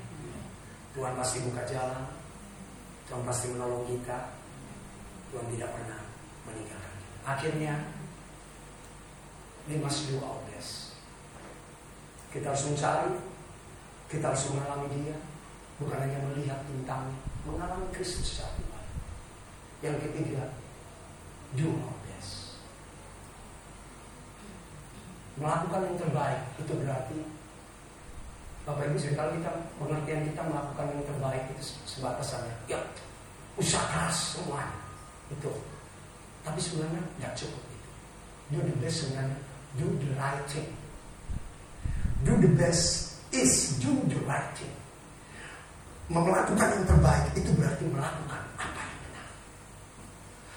Tuhan pasti buka jalan. Tuhan pasti menolong kita. Tuhan tidak pernah meninggalkan kita. Akhirnya we must do our best. Kita harus mencari, kita harus mengalami dia, bukan hanya melihat tentangnya, mengalami Kristus secara pribadi. Yang ketiga, do our best. Melakukan yang terbaik itu berarti, Bapak Ibu, seringkali kita pengertian kita melakukan yang terbaik itu sebatasannya. Ya, usaha keras semuanya itu. Tapi sebenarnya tidak cukup itu. Do the best sebenarnya. Do the right thing. Do the best is do the right thing. Melakukan yang terbaik itu berarti melakukan apa yang benar.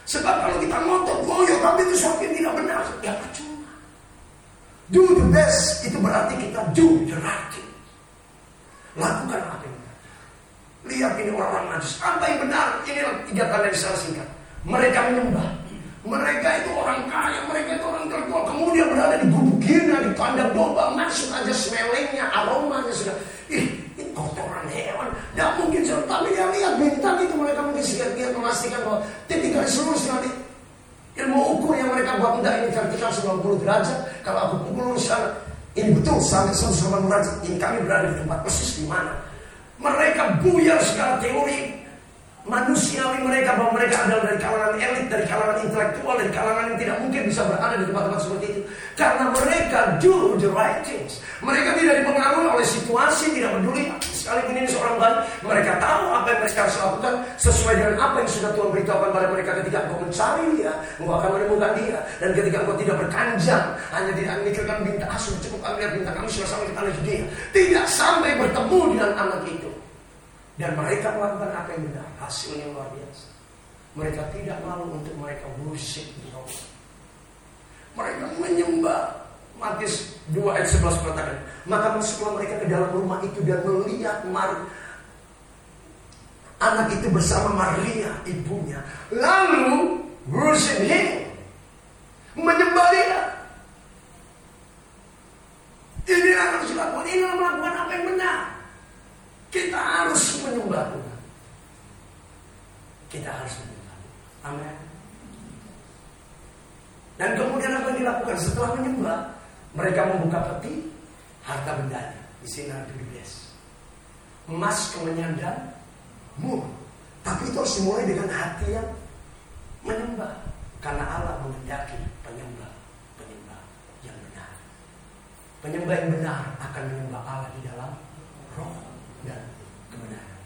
Sebab kalau kita ngotot ngoyo tapi itu sesuatu yang tidak benar, ya percuma. Do the best itu berarti kita do the right thing. Lakukan apa yang benar. Lihat ini orang-orang najis, apa yang benar. Inilah tiga kalimat yang saya singkat. Mereka menyembah, Mereka itu orang kaya, mereka itu orang tertua. Kemudian berada di gubuk gina, di kandang domba, masuk aja smellingnya, aromanya sudah. Ini kotoran hewan, tidak mungkin. Tapi dia lihat bintang itu, mereka mungkin segera memastikan bahwa titik garis lurus nanti. Ilmu ukur yang mereka buat tidak ini vertikal 90 derajat. Kalau aku pukul lurus sana, ini betul sampai 180 derajat. Ini kami berada di tempat persis di mana. Mereka buyar segala teori manusiawi mereka bahwa mereka adalah dari kalangan elit, dari kalangan intelektual, dari kalangan yang tidak mungkin bisa berada di tempat-tempat seperti itu. Karena mereka do the right things. Mereka tidak dipengaruhi oleh situasi, tidak peduli sekalipun ini seorang baik. Mereka tahu apa yang mereka harus lakukan sesuai dengan apa yang sudah Tuhan beritahukan pada mereka. Ketika engkau mencari dia, engkau akan menemukan dia. Dan ketika engkau tidak berkanjang, hanya tidak memikirkan bintang asuh, cukup melihat bintang asuh sampai kita lihat dia, tidak sampai bertemu dengan anak itu. Dan mereka melakukan apa yang benar, hasilnya luar biasa. Mereka tidak malu untuk mereka worship God. Mereka menyembah. Matius 2:11 berkata, maka masuklah mereka ke dalam rumah itu dan melihat anak itu bersama Maria ibunya, lalu worship him, menyembah dia. Ini harus dilakukan, ini melakukan apa yang benar. Kita harus menyembah Tuhan. Kita harus menyembah. Amin. Dan kemudian apa yang dilakukan setelah menyembah? Mereka membuka peti harta bendanya. Isinya duit, emas, kemenyan, dan mur. Tapi itu harus dimulai dengan hati yang menyembah, karena Allah menghendaki penyembah yang benar. Penyembah yang benar akan menyembah Allah di dalam roh dan kebenaran.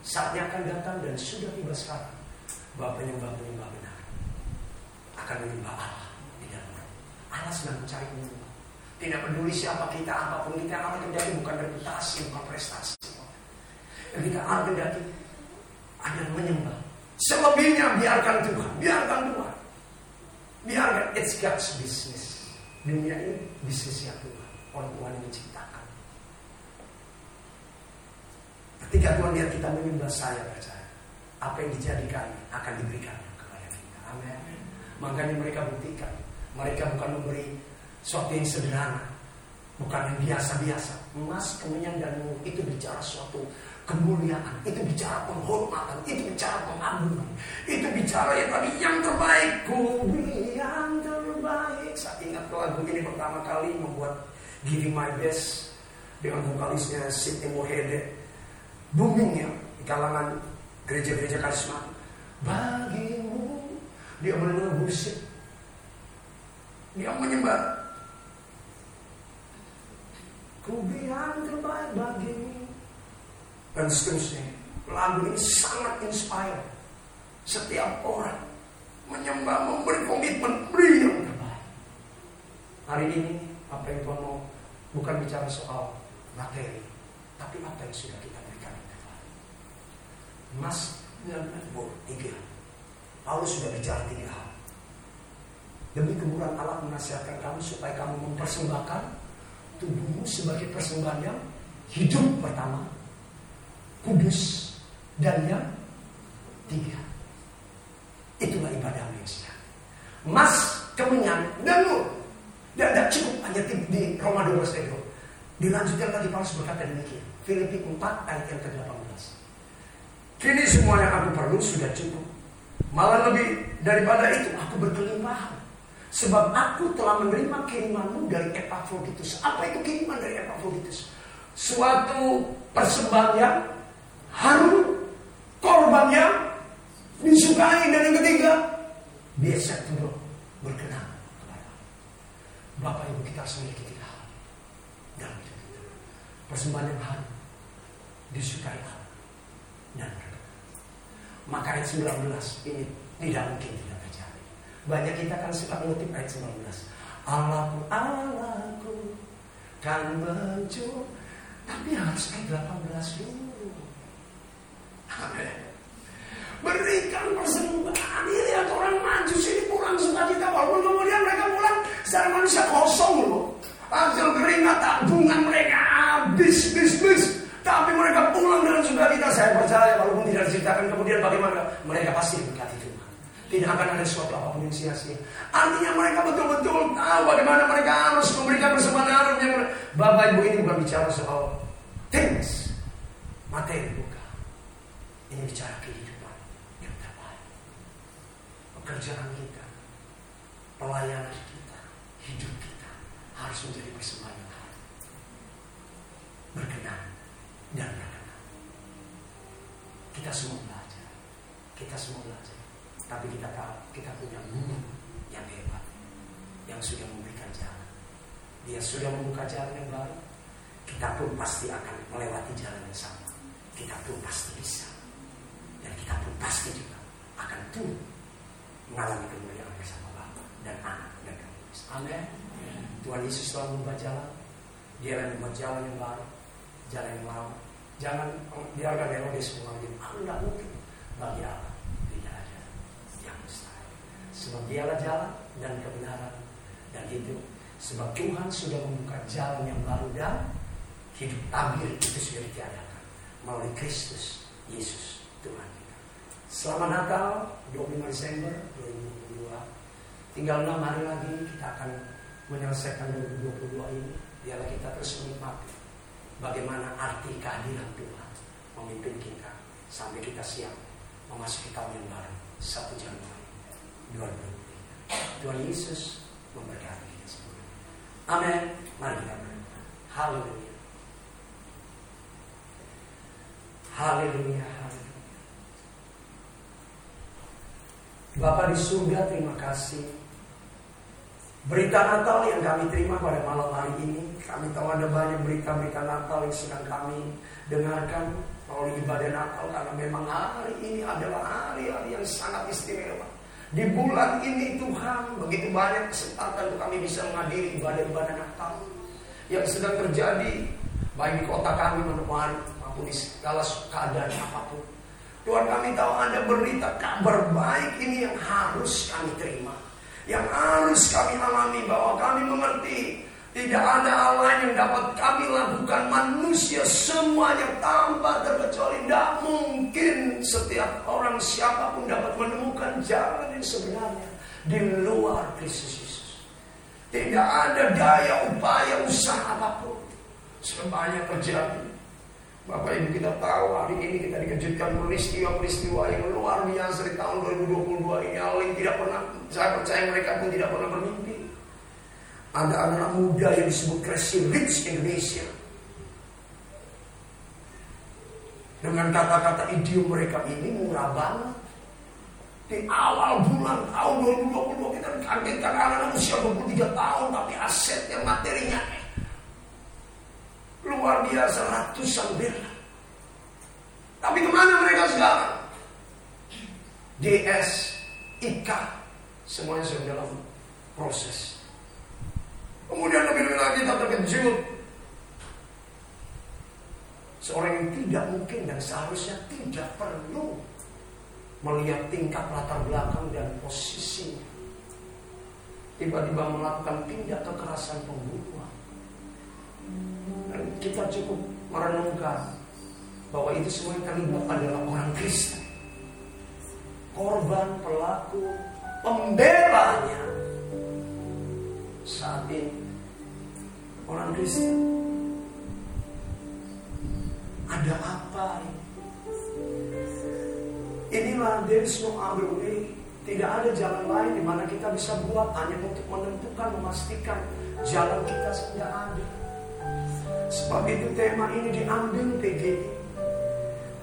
Saatnya akan datang dan sudah tiba sekarang bahwa penyembah benar akan menyembah Allah di dalam. Allah sedang mencari penyembah. Tidak peduli siapa kita, apapun kita, Allah kendaki bukan reputasi, bukan prestasi. Ketika Allah kendaki adalah menyembah. Selebihnya biarkan Tuhan. Biarkan, it's God's business. Dunia ini bisnisnya Tuhan, oleh Tuhan yang menciptakan. Ketika Tuhan lihat kita menyembah, saya percaya apa yang dijadikan akan diberikan kepada kita. Amin. Makanya mereka buktikan. Mereka bukan memberi sesuatu yang sederhana, bukan yang biasa-biasa. Emas, kemenyan, dan mur itu bicara suatu kemuliaan, itu bicara penghormatan, itu bicara pengagungan, itu bicara yang tadi yang terbaik. Yang terbaik. Saya ingat lagu ini pertama kali membuat Giving My Best dengan vokalisnya Sid Mohede. Boomingnya di kalangan gereja-gereja karisma. Bagimu, dia benar-benar busik. Dia menyembah. Kubihan terbaik bagimu. Dan seterusnya. Lagu ini sangat inspire. Setiap orang menyembah, memberi komitmen, beri yang terbaik. Hari ini, apa yang Tuhan mau, bukan bicara soal materi, tapi apa yang sudah kita berikan. Mas dan mur, tiga. Paulus sudah bicara tiga hal. Demi kemurahan Allah menasihatkan kamu supaya kamu mempersembahkan tubuhmu sebagai persembahan yang hidup, pertama, kudus, dan yang tiga. Itulah ibadah yang sejati. Mas, kemenyan, dan mur. Tidak cukup hanya di Roma 12 itu. Dilanjutkan lagi Paulus berkata demikian. Filipi 4:18. Kini semua yang aku perlu sudah cukup. Malah lebih daripada itu aku berkelimpahan. Sebab aku telah menerima kirimanmu dari Epaphroditus. Apa itu kiriman dari Epaphroditus? Suatu persembahan yang harum, korban yang disukai, dan yang ketiga biasa turut berkenan kepada Allah. Bapak Ibu, kita harus memiliki tiga hal dalam hidup kita. Persembahan yang harum, disukai Allah, dan maka ayat 19 ini tidak mungkin tidak terjadi. Banyak kita kan suka mengutip ayat 19. Allahku kan muncul. Tapi harus ayat 18 dulu. Amin. Berikan persembahan. Lihat orang maju sini kurang suka kita. Walaupun kemudian mereka pulang secara manusia kosong loh. Hasil keringat tabungan mereka habis. Tapi mereka pulang dengan sukacita. Saya percaya walaupun tidak diceritakan kemudian bagaimana, mereka pasti berkati Tuhan. Tidak akan ada sesuatu apapun yang sia-sia. Artinya mereka betul-betul tahu bagaimana mereka harus memberikan persembahan harum. Bapak Ibu, ini bukan bicara soal things, materi, bukan. Ini bicara kehidupan yang terbaik. Pekerjaan kita, pelayanan kita, hidup kita harus menjadi persembahan yang harum, berkenan dan berkenan. Kita semua belajar. Tapi kita tahu, kita punya guru yang hebat, yang sudah memberikan jalan. Dia sudah membuka jalan yang baru. Kita pun pasti akan melewati jalan yang sama. Kita pun pasti bisa. Dan kita pun pasti juga akan tuh mengalami kemuliaan bersama Bapa dan Anak dan Roh Kudus. Amin. Tuhan Yesus telah membuka jalan. Dia akan membuat jalan yang baru, jalan yang lama. Jangan biarkan Herodes mengatakan, aku tidak mungkin bagi Allah. Sebab dialah jalan dan kebenaran dan hidup. Sebab Tuhan sudah membuka jalan yang baru dan hidup tabir itu sudah ditiadakan melalui Kristus Yesus Tuhan kita. Selamat Natal 25 Desember 2022. Tinggal 6 hari lagi kita akan menyelesaikan 2022 ini. Biarlah kita terus menikmati bagaimana arti kehadiran Tuhan memimpin kita sampai kita siap memasuki tahun yang baru 1 Januari. Tuhan Yesus memberkati kita semua. Amin. Mari kita berdoa. Haleluya. Haleluya. Haleluya. Bapa di surga, terima kasih. Berita Natal yang kami terima pada malam hari ini, kami tahu ada banyak berita-berita Natal yang sedang kami dengarkan melalui ibadah Natal, karena memang hari ini adalah hari-hari yang sangat istimewa. Di bulan ini Tuhan, begitu banyak kesempatan untuk kami bisa menghadiri ibadah-ibadah Natal yang sedang terjadi baik di kota kami Manokwari maupun di segala keadaan apapun. Tuhan, kami tahu ada berita kabar baik ini yang harus kami terima, yang harus kami alami, bahwa kami mengerti tidak ada hal lain yang dapat kami lakukan. Manusia semuanya tanpa terkecuali tidak mungkin setiap orang siapapun dapat menemukan jalan yang sebenarnya di luar Kristus Yesus. Tidak ada daya, upaya, usaha apapun. Sebanyak terjadi. Bapak Ibu, kita tahu hari ini kita dikejutkan peristiwa-peristiwa yang luar biasa di tahun 2022 ini. Hal yang tidak pernah, saya percaya mereka pun tidak pernah bermimpi. Ada anak muda yang disebut Crazy Rich Indonesia. Dengan kata-kata idiom mereka ini murah banget. Di awal bulan tahun 2022 kita kagetkan anak usia 23 tahun tapi asetnya, materinya luar biasa, ratusan miliar. Tapi kemana mereka sekarang? DS, IK, semuanya sudah dalam proses. Kemudian lebih-lebih lagi kita terkejut. Seorang yang tidak mungkin dan seharusnya tidak perlu melihat tingkat latar belakang dan posisinya, tiba-tiba melakukan tindak kekerasan pembunuhan. Dan kita cukup merenungkan bahwa itu semua yang terlibat adalah orang Kristen. Korban, pelaku, pembelanya saat ini orang Kristen. Ada apa ini? Inilah there is no other way. Tidak ada jalan lain di mana kita bisa buat hanya untuk menentukan, memastikan jalan kita sudah ada. Sebab itu tema ini diambil PGI.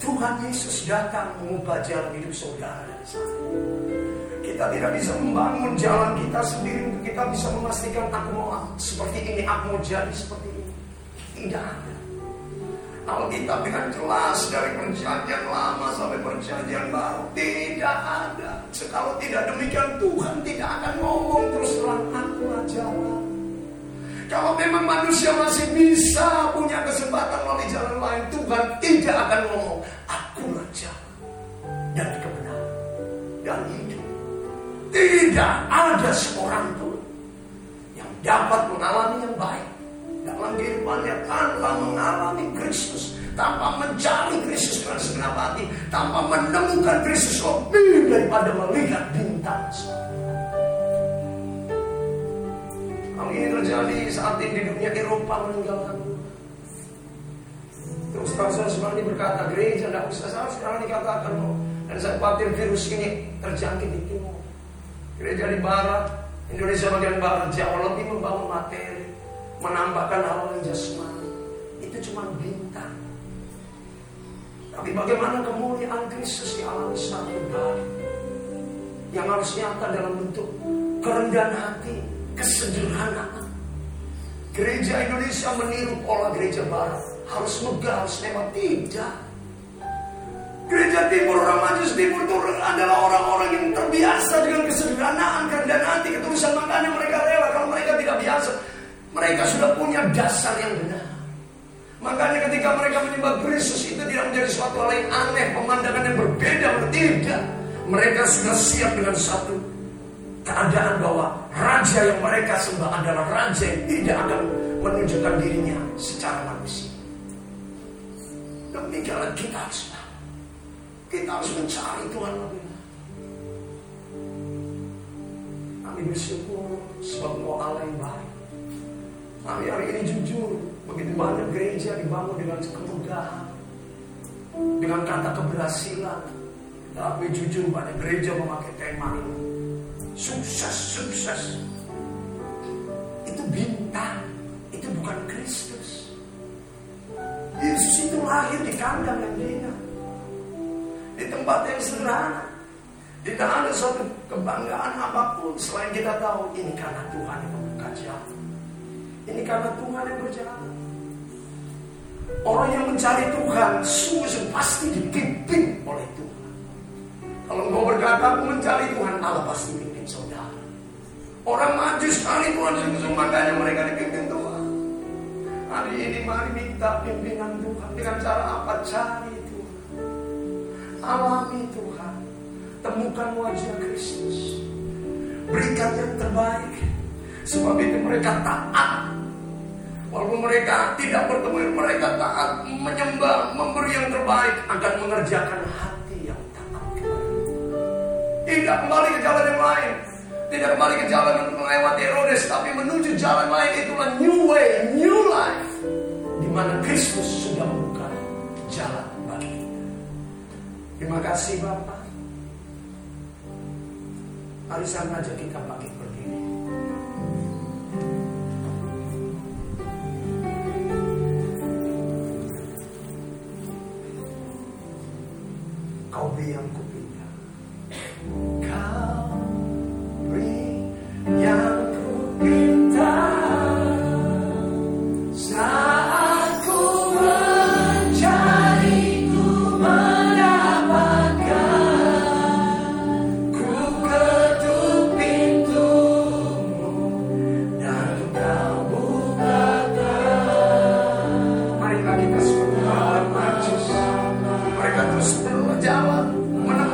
Tuhan Yesus datang mengubah jalan hidup saudara dari sana. Kita tidak bisa membangun jalan kita sendiri untuk kita bisa memastikan aku mau seperti ini, aku mau jadi seperti ini. Tidak ada. Alkitab dengan jelas dari perjanjian lama sampai perjanjian baru tidak ada. Kalau tidak demikian Tuhan tidak akan ngomong terus terang aku jalan. Kalau memang manusia masih bisa punya kesempatan melalui jalan lain, Tuhan tidak akan ngomong aku jalan dan kebenaran dan hidup. Tidak ada seorang pun yang dapat mengalami yang baik dalam kehidupannya tanpa mengalami Kristus, tanpa mencari Kristus dengan segenap hati, tanpa menemukan Kristus lebih daripada melihat dunia. tuntas. Hal ini terjadi saat individunya Eropa meninggalkan. Terus saudara-saudara ini berkata, gereja tidak usah, saudara-saudara dikatakan loh. Dan saya khawatir virus ini terjangkit di timur. Gereja di barat, Indonesia bagian barat jauh lebih membangun materi, menampakkan hal yang jasmani. Itu cuma bintang. Tapi bagaimana kemuliaan Kristus dialami secara pribadi, yang harus nyata dalam bentuk kerendahan hati, kesederhanaan. Gereja Indonesia meniru pola gereja barat, harus megah, harus hebat. Tidak. Gereja timur, Ramajus timur itu adalah orang-orang yang terbiasa dengan kesederhanaan, kerendahan hati, ketulusan. Makanya mereka rela. Kalau mereka tidak biasa, mereka sudah punya dasar yang benar. Makanya ketika mereka menyembah Kristus itu tidak menjadi suatu hal yang aneh, pemandangan yang berbeda, tidak. Mereka sudah siap dengan satu keadaan bahwa raja yang mereka sembah adalah raja yang tidak akan menunjukkan dirinya secara manusia. Demikianlah kita harus tahu. Kita harus mencari Tuhan lebih. Kami bersyukur sebab mau Allah yang baik. Kami hari ini jujur. Begitu banyak gereja dibangun dengan kemudahan, dengan kata keberhasilan. Tapi jujur banyak gereja memakai tema ini, sukses. Itu bintang, itu bukan Kristus. Yesus itu lahir di kandang yang hina, di tempat yang sederhana. Tidak ada suatu kebanggaan apapun selain kita tahu ini karena Tuhan yang membuka jalan. Ini karena Tuhan yang berjalan. Orang yang mencari Tuhan sungguh pasti dipimpin oleh Tuhan. Kalau engkau berkata aku mencari Tuhan, Allah pasti pimpin saudara. Orang maju sekali Tuhan sungguh, makanya mereka dipimpin Tuhan. Hari ini mari minta pimpinan Tuhan. Dengan cara apa? Cari Tuhan, alami Tuhan, temukan wajah Kristus, berikan yang terbaik. Sebab itu mereka taat. Walaupun mereka tidak bertemu, mereka taat, menyembah, memberi yang terbaik, akan mengerjakan hati yang taat. Tidak kembali ke jalan yang lain, tidak kembali ke jalan untuk melewati Herodes, tapi menuju jalan lain. Itulah new way, new life, di mana Kristus sudah membuka jalan bagi kita. Terima kasih Bapak. Mari sama aja kita bagi berdiri. Kau beri yang kupindah, kau beri yang kupindah, saat ku mencari ku mendapatkan, ku ketuk pintumu dan kau bukakan. Mari kita semua bermajus. Mereka terus jalan, menang.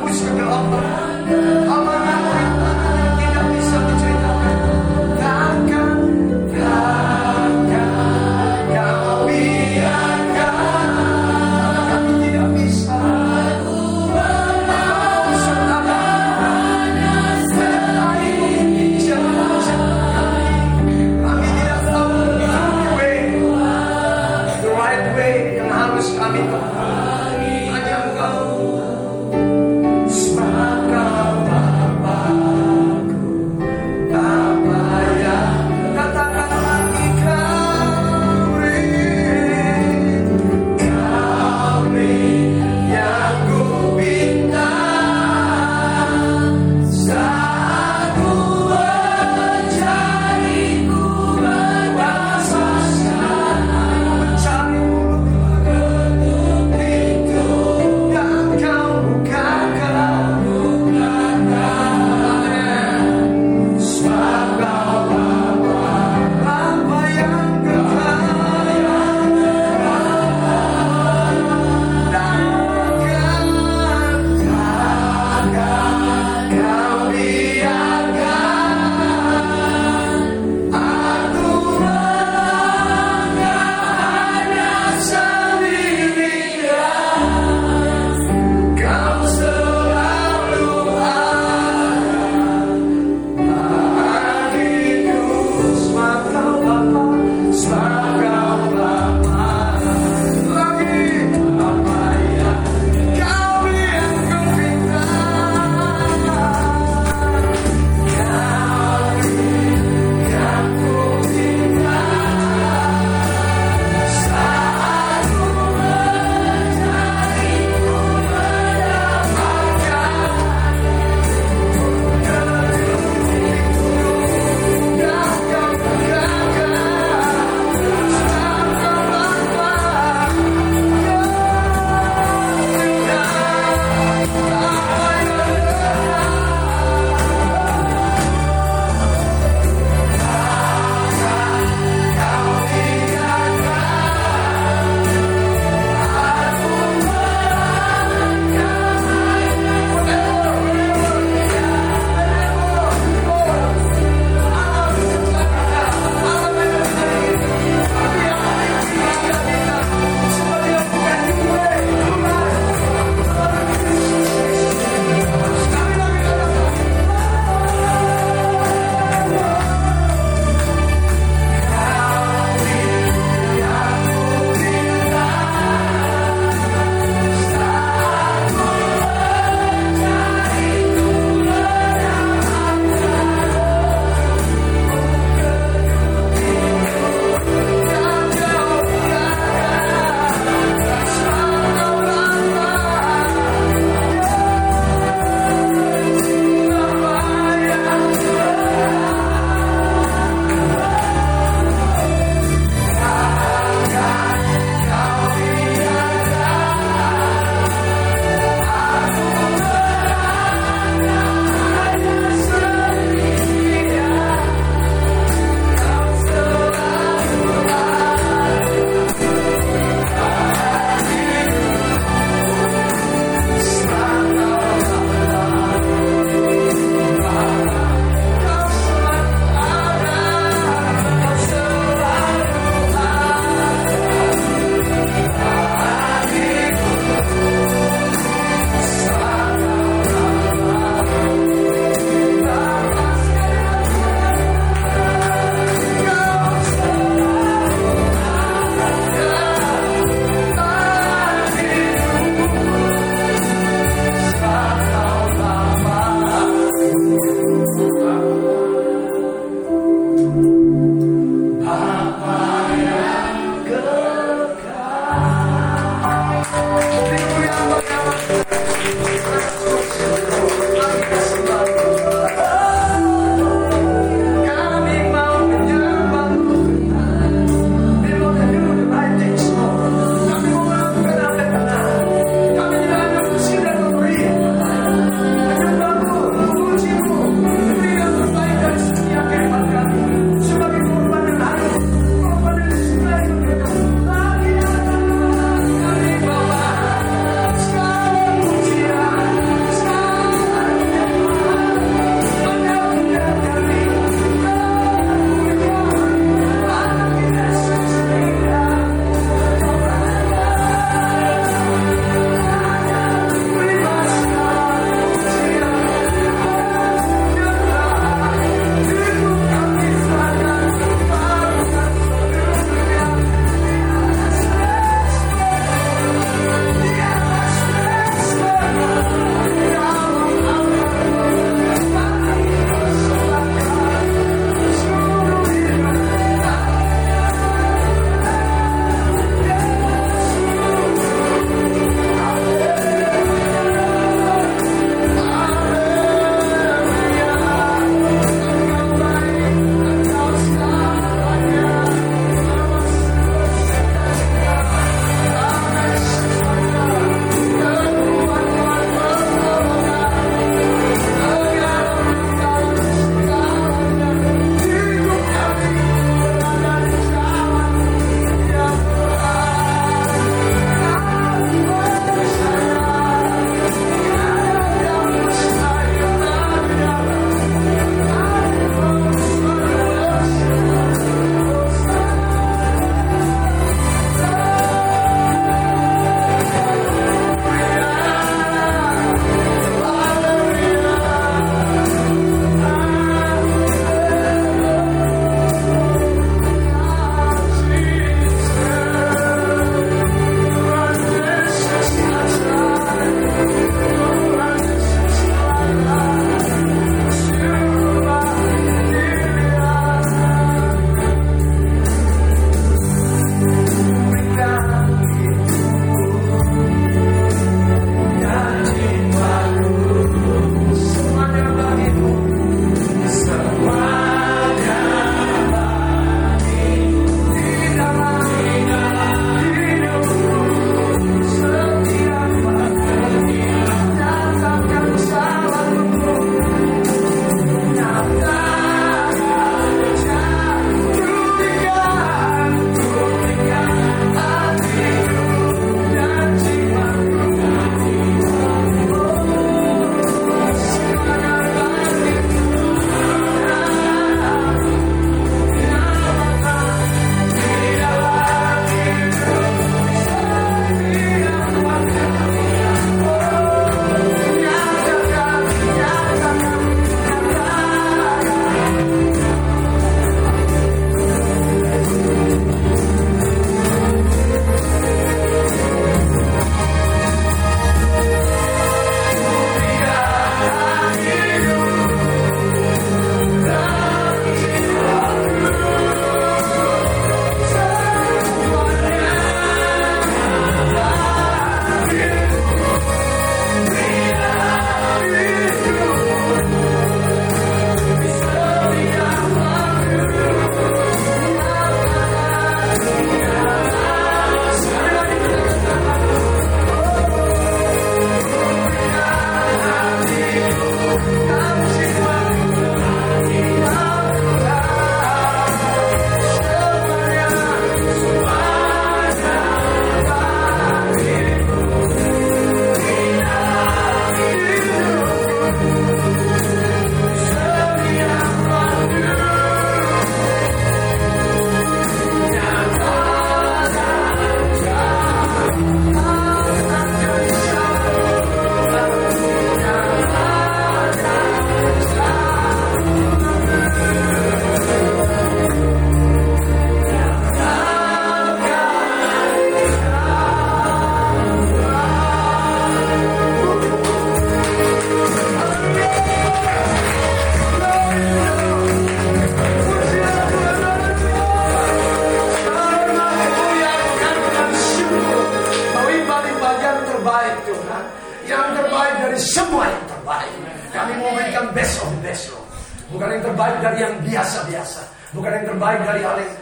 yang terbaik dari yang biasa-biasa, bukan yang terbaik dari hal yang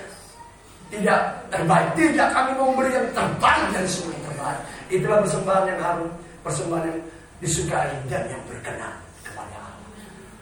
tidak terbaik. Tidak, kami mau memberi yang terbaik dari semua yang terbaik. Itulah persembahan yang harum, persembahan yang disukai dan yang berkenan kepada Allah.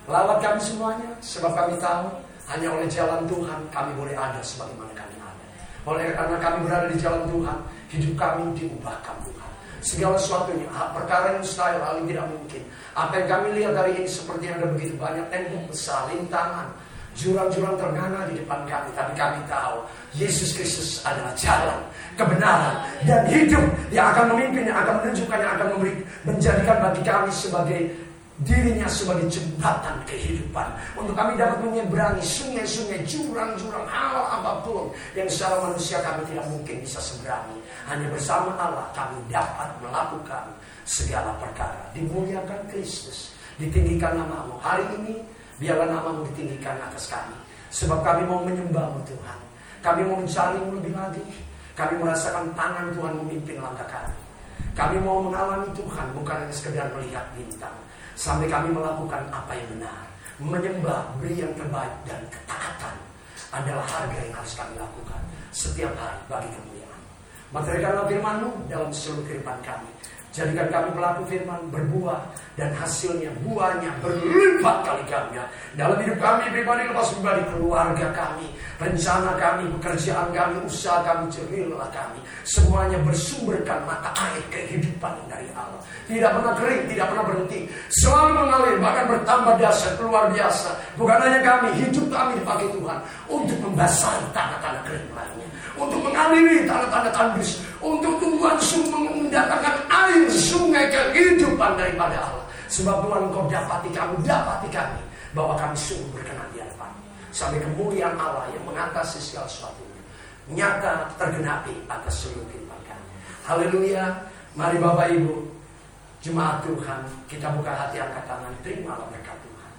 Lawat kami semuanya, sebab kami tahu hanya oleh jalan Tuhan kami boleh ada sebagaimana kami ada. Oleh karena kami berada di jalan Tuhan, hidup kami diubahkan Tuhan. Segala sesuatunya, perkara yang mustahil, hal yang tidak mungkin. Apa yang kami lihat hari ini sepertinya ada begitu banyak tembok besar, rintangan, jurang-jurang ternganga di depan kami. Tapi kami tahu Yesus Kristus adalah jalan, kebenaran, dan hidup yang akan memimpin, yang akan menunjukkan, yang akan memberi, menjadikan bagi kami sebagai dirinya sebagai jembatan kehidupan, untuk kami dapat menyeberangi sungai-sungai, jurang-jurang, hal apapun yang secara manusia kami tidak mungkin bisa seberangi. Hanya bersama Allah kami dapat melakukan segala perkara. Dimuliakan Kristus, ditinggikan nama-Mu. Hari ini biarlah nama-Mu ditinggikan atas kami, sebab kami mau menyembah-Mu Tuhan. Kami mau mencari-Mu lebih lagi. Kami merasakan tangan Tuhan memimpin langkah kami. Kami mau mengalami Tuhan, bukan hanya sekedar melihat bintang, sampai kami melakukan apa yang benar. Menyembah, beri yang terbaik, dan ketaatan adalah harga yang harus kami lakukan setiap hari bagi kemuliaan. Materikanlah firman-Mu dalam seluruh kehidupan kami. Jadikan kami pelaku firman, berbuah, dan hasilnya, buahnya berlipat kali ganda dalam hidup kami, pribadi, lepas pribadi, keluarga kami, rencana kami, pekerjaan kami, usaha kami, jerilah kami. Semuanya bersumberkan mata air kehidupan dari Allah. Tidak pernah kering, tidak pernah berhenti, selalu mengalir, bahkan bertambah dahsyat, luar biasa. Bukan hanya kami, hidup kami dipakai Tuhan untuk membasahi tanah-tanah kering lainnya, untuk mengaliri tanah-tanah tandus, untuk Tuhan mengundangkan air sungai kehidupan daripada Allah. Sebab Tuhan, Engkau dapati kami, bahwa kami sungguh berkenan di hadapan-Mu, sampai kemuliaan Allah yang mengatasi segala sesuatu nyata tergenapi atas seluruh kehidupan kami. Haleluya. Mari Bapak Ibu, jemaat Tuhan, kita buka hati, angkat tangan, terimalah berkat Tuhan.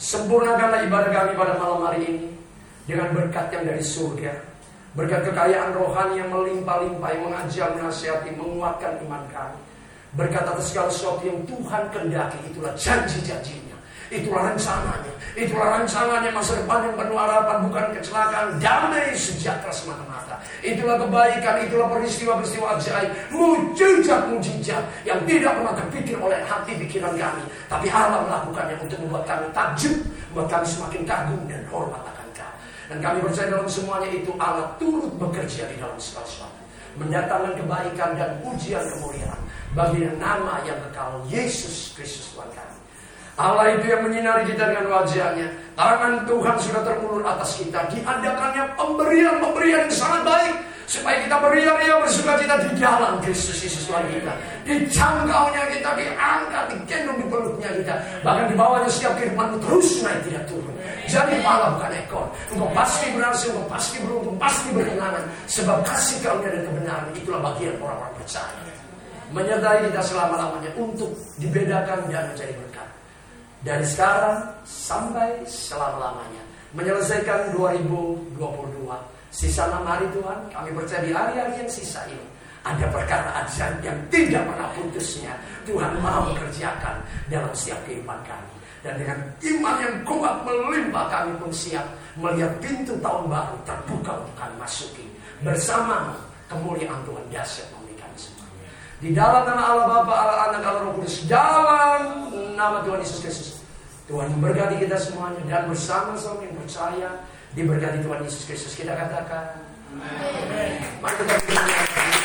Sempurnakanlah ibadah kami pada malam hari ini dengan berkat yang dari surga, berkat kekayaan rohani yang melimpah-limpah, yang mengajar, menasihati, menguatkan iman kami. Berkat atas segala sesuatu yang Tuhan kehendaki. Itulah janji-janjinya, itulah rencananya, itulah rencananya masa depan yang penuh harapan, bukan kecelakaan, damai sejahtera semata-mata. Itulah kebaikan, itulah peristiwa-peristiwa ajaib, mujizat-mujizat yang tidak pernah terpikir oleh hati pikiran kami, tapi Allah melakukannya untuk membuat kami takjub, membuat kami semakin kagum dan hormat. Dan kami percaya dalam semuanya itu Allah turut bekerja di dalam segala sesuatu, mendatangkan kebaikan dan pujian kemuliaan bagi nama yang kekal, Yesus Kristus Tuhan kami. Allah itu yang menyinari kita dengan wajah-Nya. Tangan Tuhan sudah terulur atas kita. Diadakannya pemberian-pemberian yang sangat baik, supaya kita beria-ria bersukacita di dalam Kristus Yesus Tuhan kita. Dijangkaunya kita, diangkat, digendong di peluknya kita. Bahkan di bawahnya setiap kehidupan terus naik tidak turun. Jadi Allah bukan ekor. Engkau pasti berhasil, engkau pasti beruntung, pasti berkenanan. Sebab kasih karunia dan kebenaran itulah bagian orang-orang percaya. Menyertai kita selama-lamanya untuk dibedakan dan menjadi berkat. Dari sekarang sampai selama-lamanya. Menyelesaikan 2022. Sisa 6 hari Tuhan, kami percaya di hari-hari yang sisa ini ada perkara ajaib yang tidak pernah putusnya Tuhan mau kerjakan dalam setiap kehidupan kami. Dan dengan iman yang kuat melimpah, kami pun siap melihat pintu tahun baru terbuka untuk kami masuki. Bersama kemuliaan Tuhan dahsyat memberikan semua. Di dalam nama Allah Bapa, Allah Anak, Allah Roh Kudus, dalam nama Tuhan Yesus Kristus, Tuhan memberkati kita semuanya. Dan bersama-sama yang percaya diberkati Tuhan Yesus Kristus, kita katakan amin.